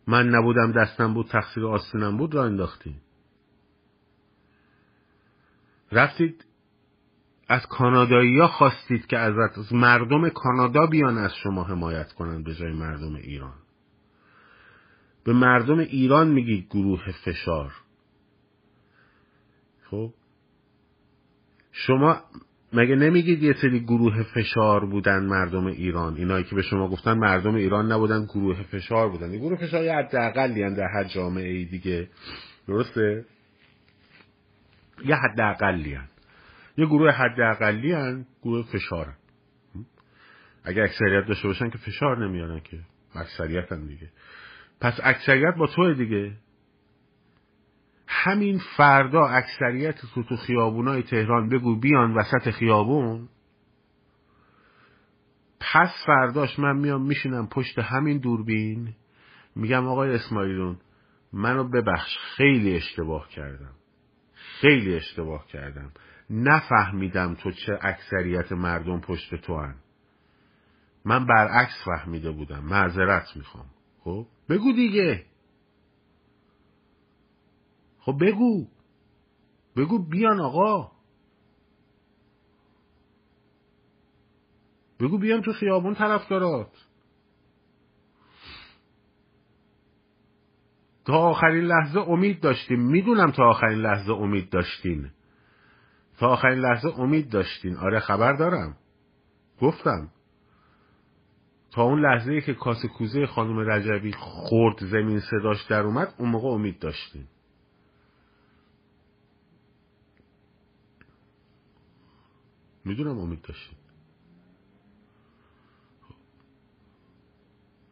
من نبودم، دستم بود، تقصیر آستینم بود، را انداختی. رفتید از کانادایی‌ها خواستید که از مردم کانادا بیان از شما حمایت کنند به جای مردم ایران. به مردم ایران میگید گروه فشار. خب شما مگه نمیگید یه سری گروه فشار بودن مردم ایران؟ اینایی که به شما گفتن مردم ایران نبودن، گروه فشار بودن. این گروه فشار یه حداقلی هم در هر جامعه ای دیگه، درسته؟ یه حداقلی هم، یه گروه حداقلی هم، گروه فشار هم. اگه اکثریت داشته باشن که فشار نمیارن که، اکثریت هم دیگه. پس اکثریت با توه دیگه. همین فردا اکثریت تو خیابونای تهران بگو بیان وسط خیابون، پس فرداش من میام میشینم پشت همین دوربین میگم آقای اسماعیلون منو ببخش، خیلی اشتباه کردم، خیلی اشتباه کردم، نفهمیدم تو چه اکثریت مردم پشت تو هن. من برعکس فهمیده بودم، معذرت میخوام. خب بگو دیگه، خب بگو بیان آقا، بگو بیان تو خیابون طرفدارات. تا آخرین لحظه امید داشتیم، میدونم تا آخرین لحظه امید داشتین، تا آخرین لحظه امید داشتین، آره خبر دارم، گفتم تا اون لحظه‌ای که کاسه کوزه خانم رجبی خورد زمین صداش در اومد، اون موقع امید داشتین. میدونم امید داشتین.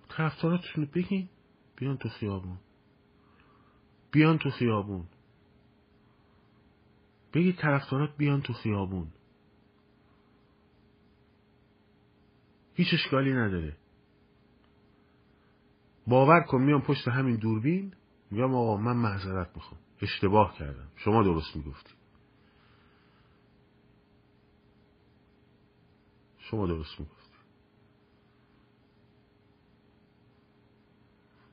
طرفداراتشون بگین بیان تو خیابون، بیان تو خیابون، بگید طرفدارات بیان تو خیابون، هیچ اشکالی نداره. باور کن میام پشت همین دوربین میگم آقا من معذرت میخوام، اشتباه کردم، شما درست میگفتی، شما درست میگفتی.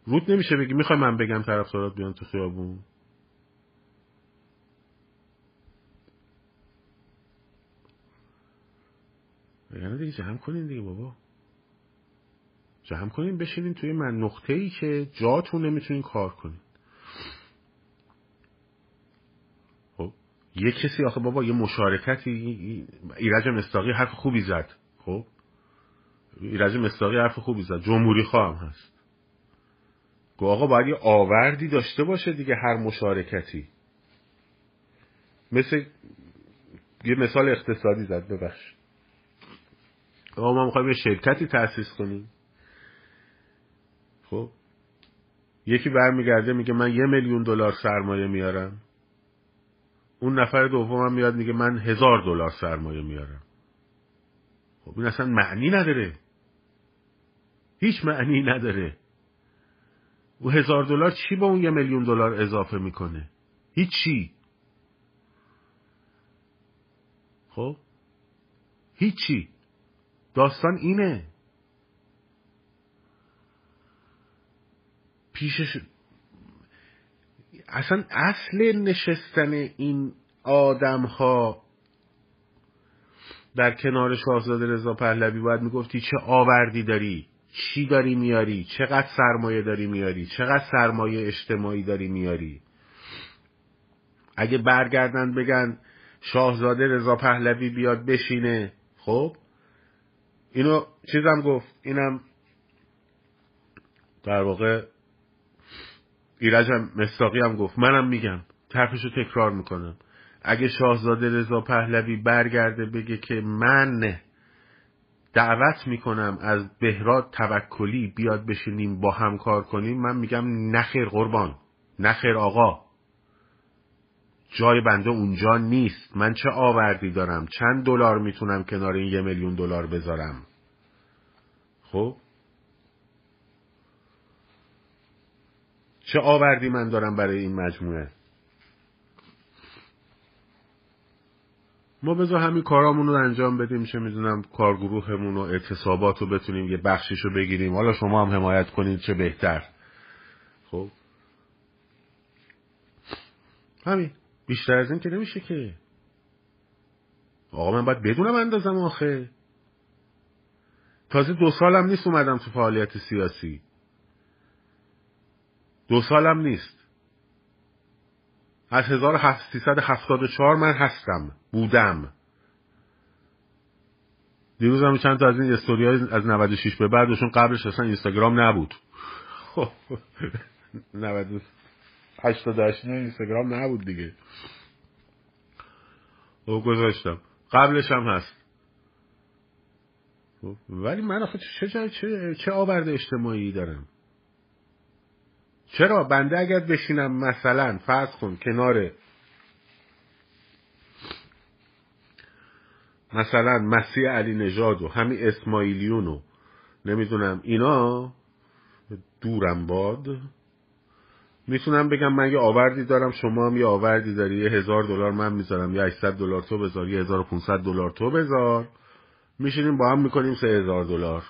رود نمیشه بگی میخوای من بگم طرفدارات بیان تو خیابون؟ یعنی دیگه جمع کنین دیگه بابا، جمع کنین بشینین توی من نقطه‌ای که جاتون نمیتونین کار کنین. خب یه کسی آخه بابا یه مشارکتی، ایرج مصداقی حرف خوبی زد، خب ایرج مصداقی حرف خوبی زد، جمهوری خواه هم هست، گو آقا باید یه آوردی داشته باشه دیگه هر مشارکتی. مثل یه مثال اقتصادی زد، ببخشید آقا ما میخوایم یه شرکتی تأسیس کنیم، خب یکی برمیگرده میگه من $1,000,000 سرمایه میارم، اون نفر دومم میاد میگه من $1,000 سرمایه میارم. خب این اصلا معنی نداره، هیچ معنی نداره. و $1,000 چی با اون $1,000,000 اضافه میکنه؟ هیچ چی. خب هیچ چی. داستان اینه، پیشش اصلا اصل نشستن این آدم ها در کنار شاهزاده رضا پهلوی باید میگفتی چه آوردی داری، چی داری میاری، چقدر سرمایه داری میاری، چقدر سرمایه اجتماعی داری میاری. اگه برگردن بگن شاهزاده رضا پهلوی بیاد بشینه، خب اینو چیزم گفت، اینم در واقع ایرج مصداقی هم گفت، منم میگم، طرفشو تکرار میکنم، اگه شاهزاده رضا پهلوی برگرده بگه که من دعوت میکنم از بهراد توکلی بیاد بشینیم با هم کار کنیم، من میگم نخیر قربان، نخیر آقا، جای بنده اونجا نیست. من چه آوردی دارم، چند دلار میتونم کنار این $1,000,000 بذارم. خب چه آوردی من دارم برای این مجموعه؟ ما بذار همین کارامون رو انجام بدیم، چه میدونم کارگروهمون و اعتصابات رو بتونیم یه بخشیش رو بگیریم، حالا شما هم حمایت کنید چه بهتر. خب همین، بیشتر از این که نمیشه که. آقا من باید بدونم اندازم آخه. تازه 2 سالم نیست اومدم تو فعالیت سیاسی، 2 سالم نیست، از 1374 من هستم، بودم. دیروز هم چند تا از این استوری های از 96 به بعد، چون قبلش اصلا اینستاگرام نبود. خب 98 اینستاگرام نبود دیگه، او گذاشتم، قبلش هم هست. ولی من آخه چه آورد اجتماعی دارم؟ چرا بنده اگر بشینم مثلا فرض کن کنار مثلا مسیح علی نژاد و همین اسماعیلیون و نمیدونم اینا دورم باد، میتونم بگم من یه آوردی دارم، شما هم یه آوردی داری، $1000 من میذارم، یه $800 تو بذار، یه $1500 تو بذار، میشینیم با هم میکنیم $3000.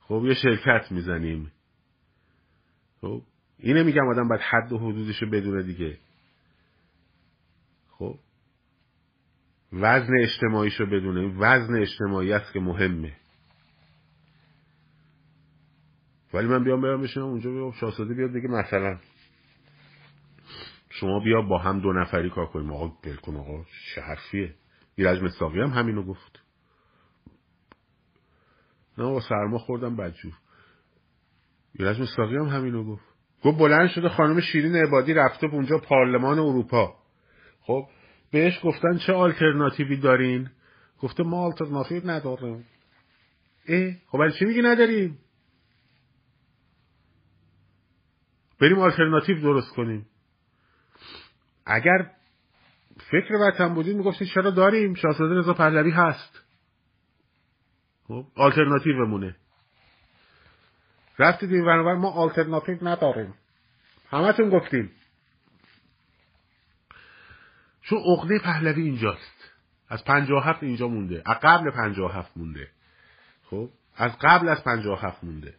خب یه شرکت میزنیم. خب اینه میگم آدم باید حد و حدودشو بدونه دیگه. خب وزن اجتماعیشو بدونه، وزن اجتماعی است که مهمه. ولی من بیام بشینم اونجا، بیام شاهزاده بیاد دیگه مثلا شما بیا با هم 2 نفری کار کنیم، آقا بل کن، آقا چه حرفیه. ایرج مصداقی هم همینو گفت، نه آقا سرما خوردم بدجور. ایرج مصداقی هم همینو گفت بلند شده خانم شیرین عبادی رفته اونجا پارلمان اروپا. خب بهش گفتن چه آلترناتیوی دارین؟ گفته ما آلترناتیو نداریم. خب ولی چی میگی نداریم؟ بریم آلترناتیو درست کنیم. اگر فکر وطن بودید میگفتید چرا داریم، شاهزاده رضا پهلوی هست، خب آلترناتیو مونه. رفتید این ورانور ما آلترناتیو نداریم، همتون گفتیم. چون عقده پهلوی اینجاست، از 57 اینجا مونده، از قبل 57 مونده. خب از قبل از 57 مونده.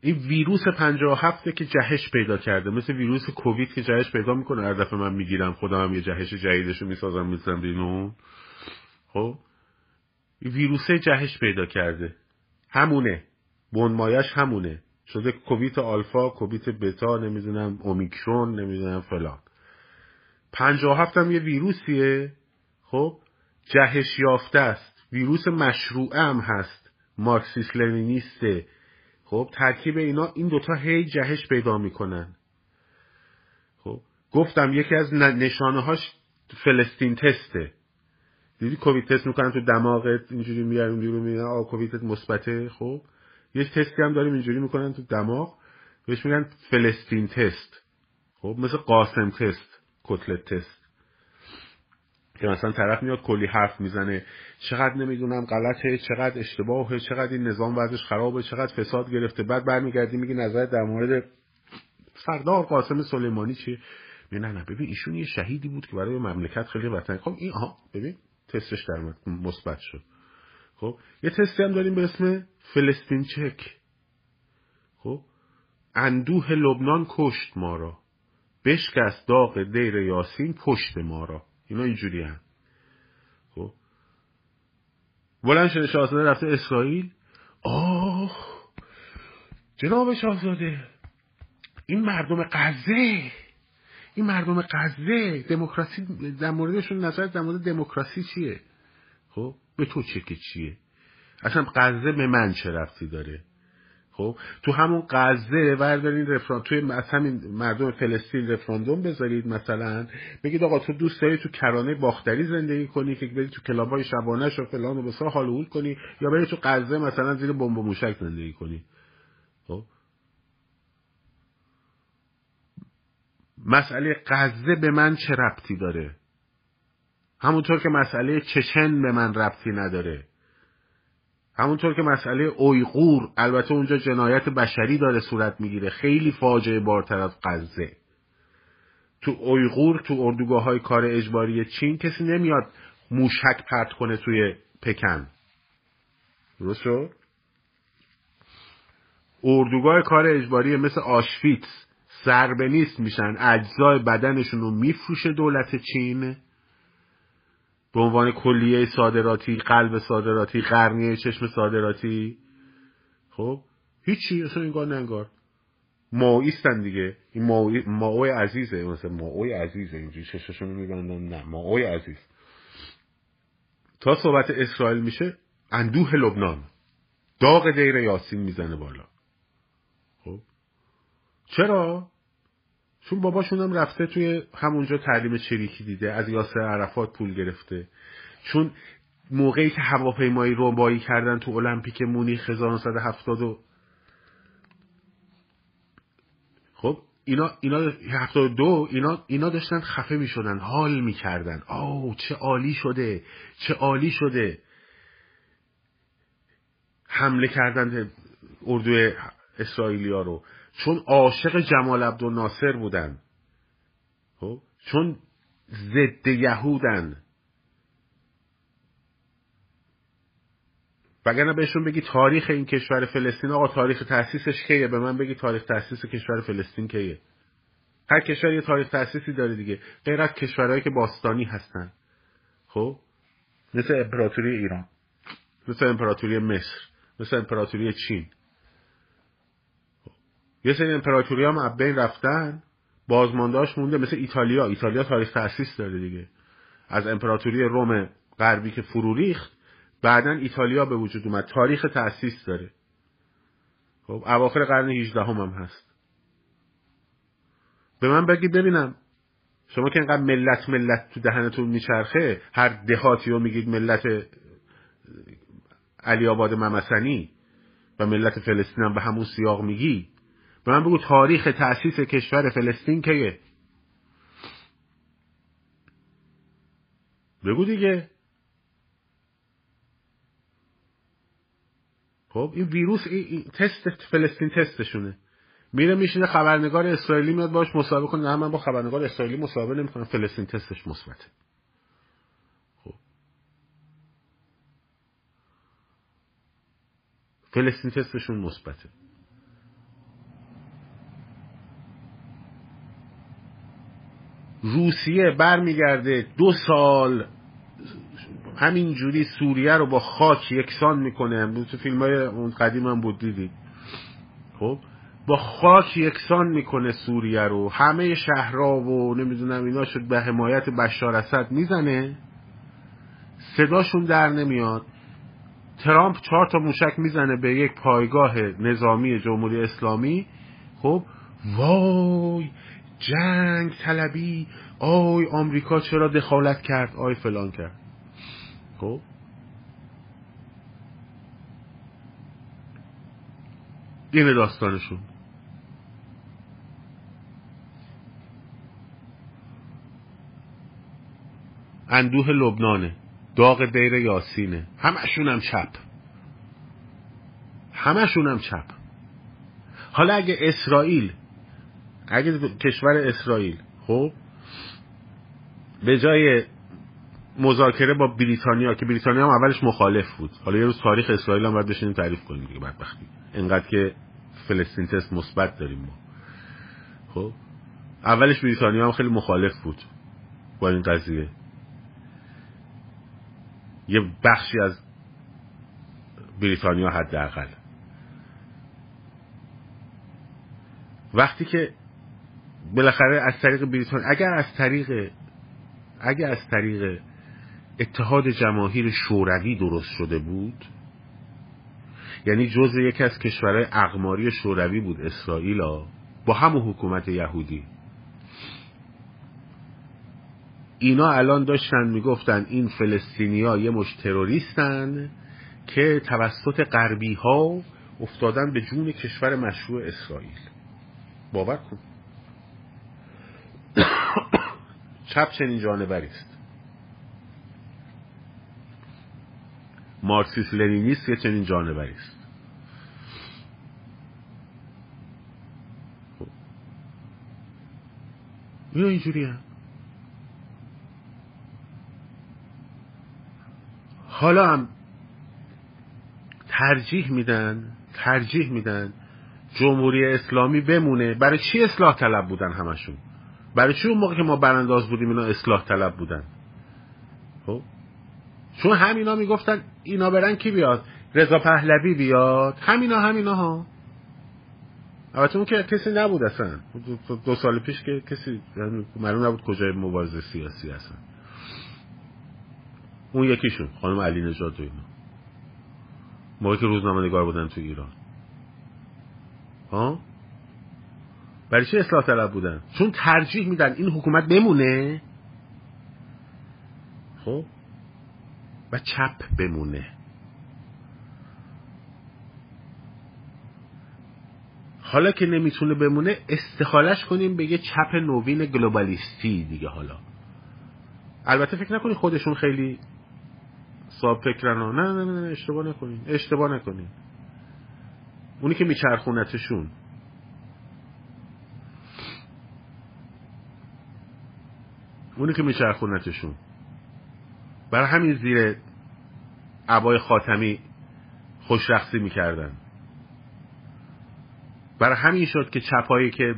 این ویروس 57 که جهش پیدا کرده، مثل ویروس کووید که جهش پیدا میکنه، هر دفعه من میگیرم خودم هم یه جهش جدیدشو میسازم میذارم بینون. خب این ویروسه جهش پیدا کرده، همونه، بنمایش همونه، شده کووید آلفا، کووید بتا، نمیدونم اومیکرون، نمیدونم فلان. 57 هم یه ویروسیه، خب جهش یافته است، ویروس مشروعه هم هست، مارکسیست لنینیسته. خب ترکیب اینا، این دوتا هی جهش پیدا میکنن. خب گفتم یکی از نشانه هاش فلسطین تسته. دیدی کووید تست میکنن تو دماغت اینجوری میارن بیرون میگن آ کوویدت مثبته. خب یک تستی هم داریم اینجوری میکنن تو دماغ، بهش میگن فلسطین تست. خب مثل قاسم تست، کتلت تست، که مثلا طرف میاد کلی حرف میزنه، چقدر نمیدونم غلطه، چقدر اشتباهه، چقدر این نظام وضعش خرابه، چقدر فساد گرفته. بعد برمیگردی میگی نظرت در مورد سردار قاسم سلیمانی چیه؟ میگه نه ببین ایشون یه شهیدی بود که برای مملکت خیلی وطن. خب این آها ببین تستش درآمد مثبت شد. خب یه تستی هم داریم به اسم فلسطین چک. خب اندوه لبنان کشت ما را، بشکست داغ دیر یاسین پشت ما را. اینا اینجوری هم. خب بلند شده شاهزاده رفته اسرائیل. آه جناب شاهزاده، این مردم غزه دموکراسی در موردشون، نظر در مورد دموکراسی چیه؟ خب به تو چه که چیه؟ اصلا غزه به من چه ربطی داره؟ خب تو همون غزه بردارین رفراندوم، از همین مردم فلسطین رفراندوم بذارید، مثلا بگید آقا تو دوست داری تو کرانه باختری زندگی کنی که بری تو کلاب‌های شبانه‌ش و فلان و بسار حال و هول کنی، یا بری تو غزه مثلا زیر بمب و موشک زندگی کنی. خب مسئله غزه به من چه ربطی داره؟ همونطور که مسئله چچن به من ربطی نداره، همونطور که مسئله اویغور، البته اونجا جنایت بشری داره صورت میگیره، خیلی فاجعه بارتر از غزه. تو اویغور، تو اردوگاه‌های کار اجباری چین کسی نمیاد موشک پرت کنه توی پکن. درسته؟ اردوگاه کار اجباری مثل آشویتس سر به نیست میشن، اجزای بدنشون رو میفروشه دولت چین به عنوان کلیه صادراتی، قلب صادراتی، قرنیه چشم صادراتی. خب هیچی اصلا انگار نه انگار. ماویستن دیگه. این ماوی عزیزه، مثلا ماوی عزیزه اینجوری چشمشون رو میبندن. نه ماوی عزیز. تا صحبت اسرائیل میشه اندوه لبنان، داغ دیر یاسین میزنه بالا. خب چرا؟ چون باباشون هم رفته توی همونجا تعلیم چریکی دیده، از یاسر عرفات پول گرفته. چون موقعی که هواپیمایی رو بایی کردن تو المپیک مونیخ 1970، خب اینا داشتن خفه می شدن، حال می کردن، آو چه عالی شده، چه عالی شده. حمله کردن اردوی اسرائیلیا رو چون عاشق جمال عبدالناصر بودن، خب چون ضد یهودن. وگرنه بهشون بگی تاریخ این کشور فلسطین، آقا تاریخ تأسیسش کیه؟ به من بگی تاریخ تأسیس کشور فلسطین کیه؟ هر کشور یه تاریخ تأسیسی داره دیگه، غیر از کشورهایی که باستانی هستن. خب مثل امپراتوری ایران، مثل امپراتوری مصر، مثل امپراتوری چین. یه سری امپراتوری هم از بین رفتن، بازماندهاش مونده، مثل ایتالیا. ایتالیا تاریخ تأسیس داره دیگه، از امپراتوری روم غربی که فرو ریخت بعدن ایتالیا به وجود اومد، تاریخ تأسیس داره. خب اواخر قرن 18 هم هست. به من بگید ببینم، شما که اینقدر ملت ملت تو دهنتون میچرخه، هر دهاتی رو میگید ملت علی آباد ممسنی و ملت فلسطین هم به همون سیاق میگی، به من بگو تاریخ تأسیس کشور فلسطین کیه؟ بگو دیگه. خب این ویروس، این تست فلسطین تستشونه. میره میشینه خبرنگار اسرائیلی میاد باش مصاحبه کنه. نه من با خبرنگار اسرائیلی مصاحبه نمیکنم، فلسطین تستش مثبته. خب فلسطین تستشون مثبته. روسیه برمیگرده 2 سال همین جوری سوریه رو با خاک یکسان میکنه. تو فیلمای اون قدیم هم بود دیدید. خب با خاک یکسان میکنه سوریه رو، همه شهرها و نمیدونم اینا شد به حمایت بشار اسد میزنه، صداشون در نمیاد. ترامپ 4 تا موشک میزنه به یک پایگاه نظامی جمهوری اسلامی. خب وای جنگ طلبی، آی آمریکا چرا دخالت کرد، آی فلان کرد. خب اینه داستانشون. اندوه لبنانه، داغ دیر یاسینه، همشون هم چپ. حالا اگه کشور اسرائیل خب به جای مذاکره با بریتانیا، که بریتانیا هم اولش مخالف بود، حالا یه روز تاریخ اسرائیل هم باید بشینیم تعریف کنیم دیگه، بدبختی اینقدر که فلسطین تست مثبت داریم ما. خب اولش بریتانیا هم خیلی مخالف بود با این قضیه، یه بخشی از بریتانیا حداقل. وقتی که بالاخره از طریق بریتانیا، اگر از طریق اتحاد جماهیر شوروی درست شده بود، یعنی جزء یکی از کشورهای اقماری شوروی بود اسرائیل با همون حکومت یهودی، اینا الان داشتن میگفتن این فلسطینی‌ها یه مشت تروریستن که توسط غربی‌ها افتادن به جون کشور مشروع اسرائیل. باور کن چپ چنین جانوری است. مارکسیست لنینیست یه چنین جانوری است. اینا اینجوریه. حالا هم ترجیح میدن جمهوری اسلامی بمونه. برای چی اصلاح طلب بودن همشون؟ برای چی اون موقع که ما برانداز بودیم اینا اصلاح طلب بودن؟ خب چون همینا میگفتن اینا برن کی بیاد؟ رضا پهلوی بیاد. همینا البته اون که کسی نبود اصلا، 2 سال پیش که کسی معلوم نبود کجای مبارزه سیاسی اصلا. اون یکیشون خانم علی نژاد و اینا موقعی که روزنامه نگار بودن تو ایران ها، برای چه اصلاح طلب بودن؟ چون ترجیح میدن این حکومت بمونه، خب، و چپ بمونه. حالا که نمیتونه بمونه استخالش کنیم به یه چپ نوین گلوبالیستی دیگه. حالا البته فکر نکنید خودشون خیلی صاحب فکرن ها. نه اشتباه نکنین. اونی که میچرخونتشون. برای همین زیر عبای خاتمی خوشرقصی میکردن. برای همین شد که چپایی که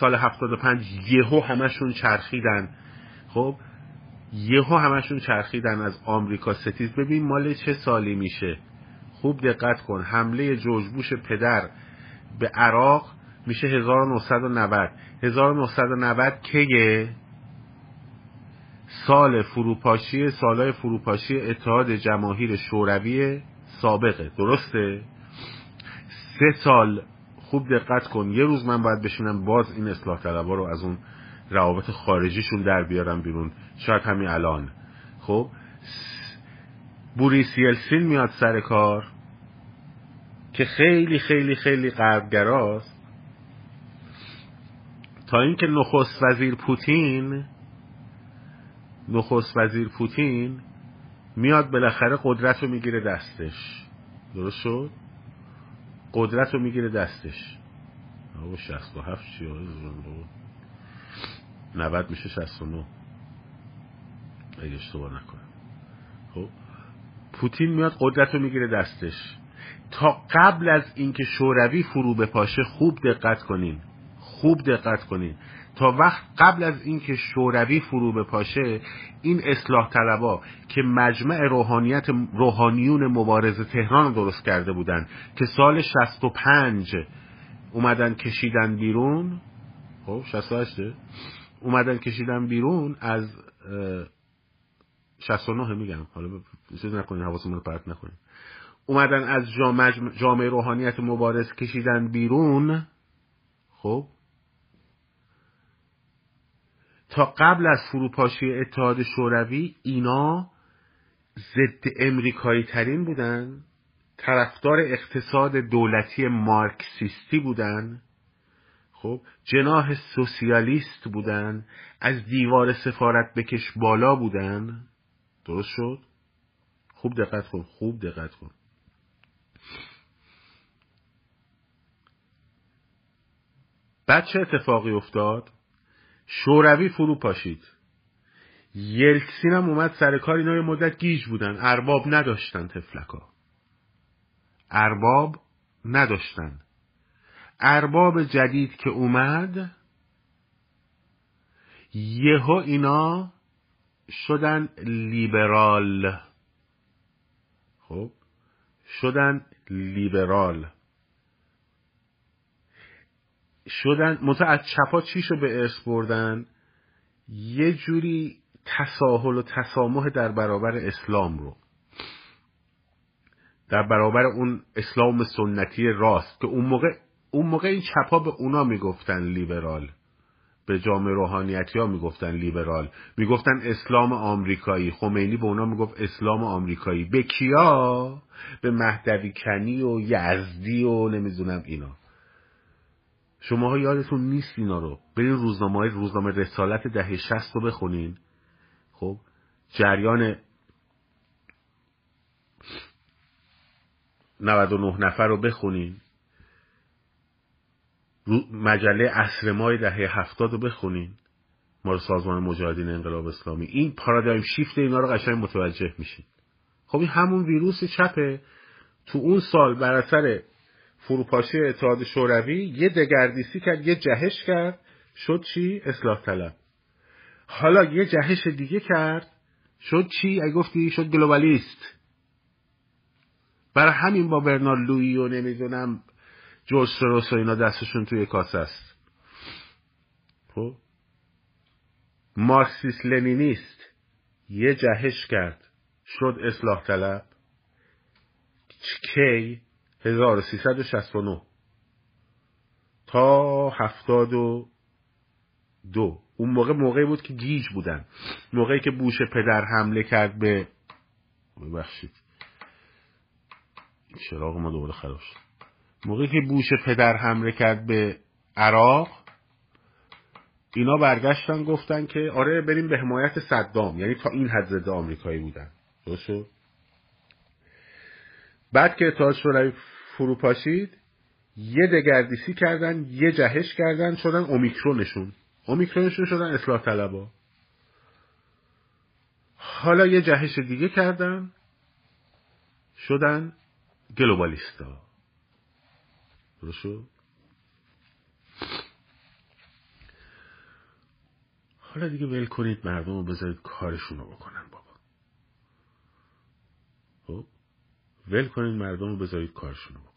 سال 75 یهو همشون چرخیدن، خب از آمریکا ستیز. ببین مال چه سالی میشه، خوب دقت کن. حمله جورج بوش پدر به عراق میشه 1990. 1990 که سالهای فروپاشی اتحاد جماهیر شوروی سابقه، درسته؟ 3 سال خوب دقت کن. یه روز من باید بشینم باز این اصلاح طلب‌ها رو از اون روابط خارجیشون در بیارم بیرون، شاید همین الان. خب بوریس یلسین میاد سر کار که خیلی خیلی خیلی غرب‌گراست، تا اینکه نخست وزیر پوتین میاد بالاخره قدرت رو میگیره دستش. درست شد؟ قدرت رو میگیره دستش. 67 چیه؟ 90 میشه 69 اگه اشتباه نکنم. خب پوتین میاد قدرت رو میگیره دستش. تا قبل از اینکه شوروی فرو بپاشه، خوب دقت کنین، تا وقت قبل از اینکه شوروی فرو بپاشه، این اصلاح طلبا که مجمع روحانیون مبارزه تهران رو درست کرده بودن که سال 65 اومدن کشیدن بیرون، خب 68 اومدن کشیدن بیرون از 69 میگم، حالا چیز نکنین، حواستون رو پرت نکنین. اومدن از جامعه روحانیت مبارزه کشیدن بیرون. خب تا قبل از فروپاشی اتحاد شوروی اینا ضد امریکایی ترین بودن، طرفدار اقتصاد دولتی مارکسیستی بودن، خب جناح سوسیالیست بودن، از دیوار سفارت بکش بالا بودن. درست شد؟ خوب دقت کن. بعد چه اتفاقی افتاد؟ شوروی فرو پاشید، یلتسین هم اومد سر کار. اینا یه مدت گیج بودن، ارباب نداشتن. ارباب جدید که اومد یهو اینا شدن لیبرال. خب شدن از چپا چیشو به ارث بردن؟ یه جوری تساهل و تسامح در برابر اسلام رو، در برابر اون اسلام سنتی راست که اون موقع این چپا به اونا میگفتن لیبرال، به جامعه روحانیتی‌ها میگفتن لیبرال، میگفتن اسلام آمریکایی. خمینی به اونا میگفت اسلام آمریکایی. به کیا؟ به مهدوی کنی و یزدی و نمیدونم اینا. شماها یادتون نیست اینا رو، برین روزنامه رسالت دهه 60 رو بخونین. خب جریان 99 نفر رو بخونین، مجله عصر مای دهه 70 رو بخونین، مال سازمان مجاهدین انقلاب اسلامی. این پارادایم شیفت اینا رو قشنگ متوجه میشین. خب این همون ویروس چپه. تو اون سال بر اثر فروپاشی اتحاد شوروی یه دگردیسی کرد، یه جهش کرد، شد چی؟ اصلاح طلب. حالا یه جهش دیگه کرد، شد چی؟ اگه گفتی شد گلوبالیست. برای همین با برنارد لویی و نمیدونم جورج سروس و اینا دستشون توی کاسه است. خب مارکسیست لنینیست یه جهش کرد، شد اصلاح طلب. کی 1369 تا 72 اون موقعی بود که گیج بودن، موقعی که بوش پدر حمله کرد به ببخشید چراغ ما دوباره خراب شد، موقعی که بوش پدر حمله کرد به عراق، اینا برگشتن گفتن که آره بریم به حمایت صدام. یعنی تا این حد ضد آمریکایی بودن. درست شد؟ بعد که اتحاد شوروی فروپاشید یه دگردیسی کردن، یه جهش کردن، شدن اومیکرونشون شدن اصلاح طلبا. حالا یه جهش دیگه کردن، شدن گلوبالیستا. درست شد؟ حالا دیگه ول کنید مردم رو، بذارید کارشون رو بکنن بابا. خب ول کنید مردم رو، بذارید کارشون رو بکنن.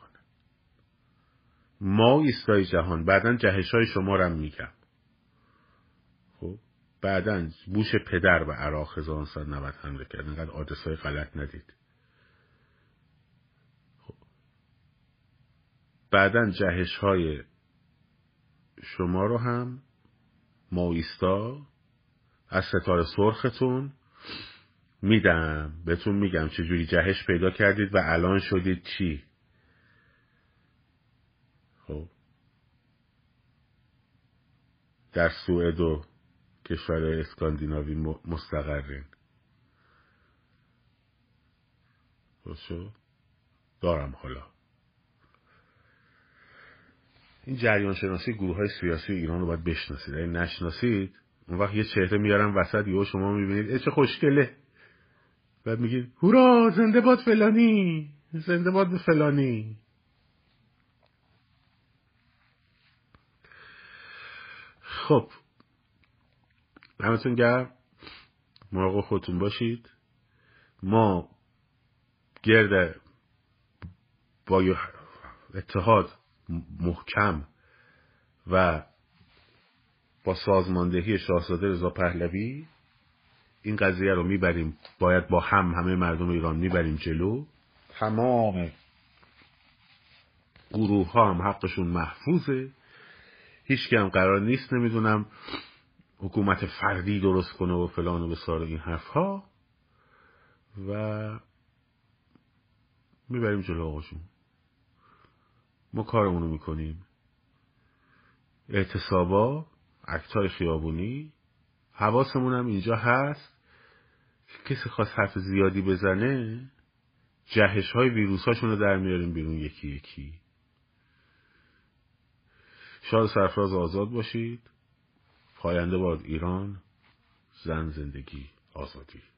ما و ایستای جهان، بعدن جهش های شما رو هم میگم. خب بعدن بوش پدر و عراق 1990 حمله کرد. اینقدر آدرس های غلط ندید. خب بعدن جهش های شما رو هم ماویستا از ستاره سرختون میدم، بهتون میگم چجوری جهش پیدا کردید و الان شدید چی. خب در سوئد و کشورهای اسکاندیناوی مستقرین. خب دارم حالا این جریان شناسی گروه های سیاسی ایران رو باید بشناسید. اگه نشناسید اون وقت یه چهره میارن وسط، یهو شما میبینید چه خوشگله، بعد میگید هورا زنده باد فلانی، زنده باد فلانی. خب همتون گرم، مراقب خودتون باشید. ما گرد با اتحاد محکم و با سازماندهی شاهزاده رضا پهلوی این قضیه رو میبریم. باید با همه مردم ایران میبریم جلو. تمام گروه ها هم حقشون محفوظه. هیچکی هم قرار نیست نمیدونم حکومت فردی درست کنه و فلان و بسار این حرف ها، و میبریم جلو آقاشون. ما کارمونو میکنیم. اعتصابا، اکتای خیابونی، حواسمون هم اینجا هست. کسی خواست حرف زیادی بزنه، جهش های ویروس هاشونو در میاریم بیرون یکی یکی. شاد سرفراز آزاد باشید. پاینده باد ایران، زن زندگی آزادی.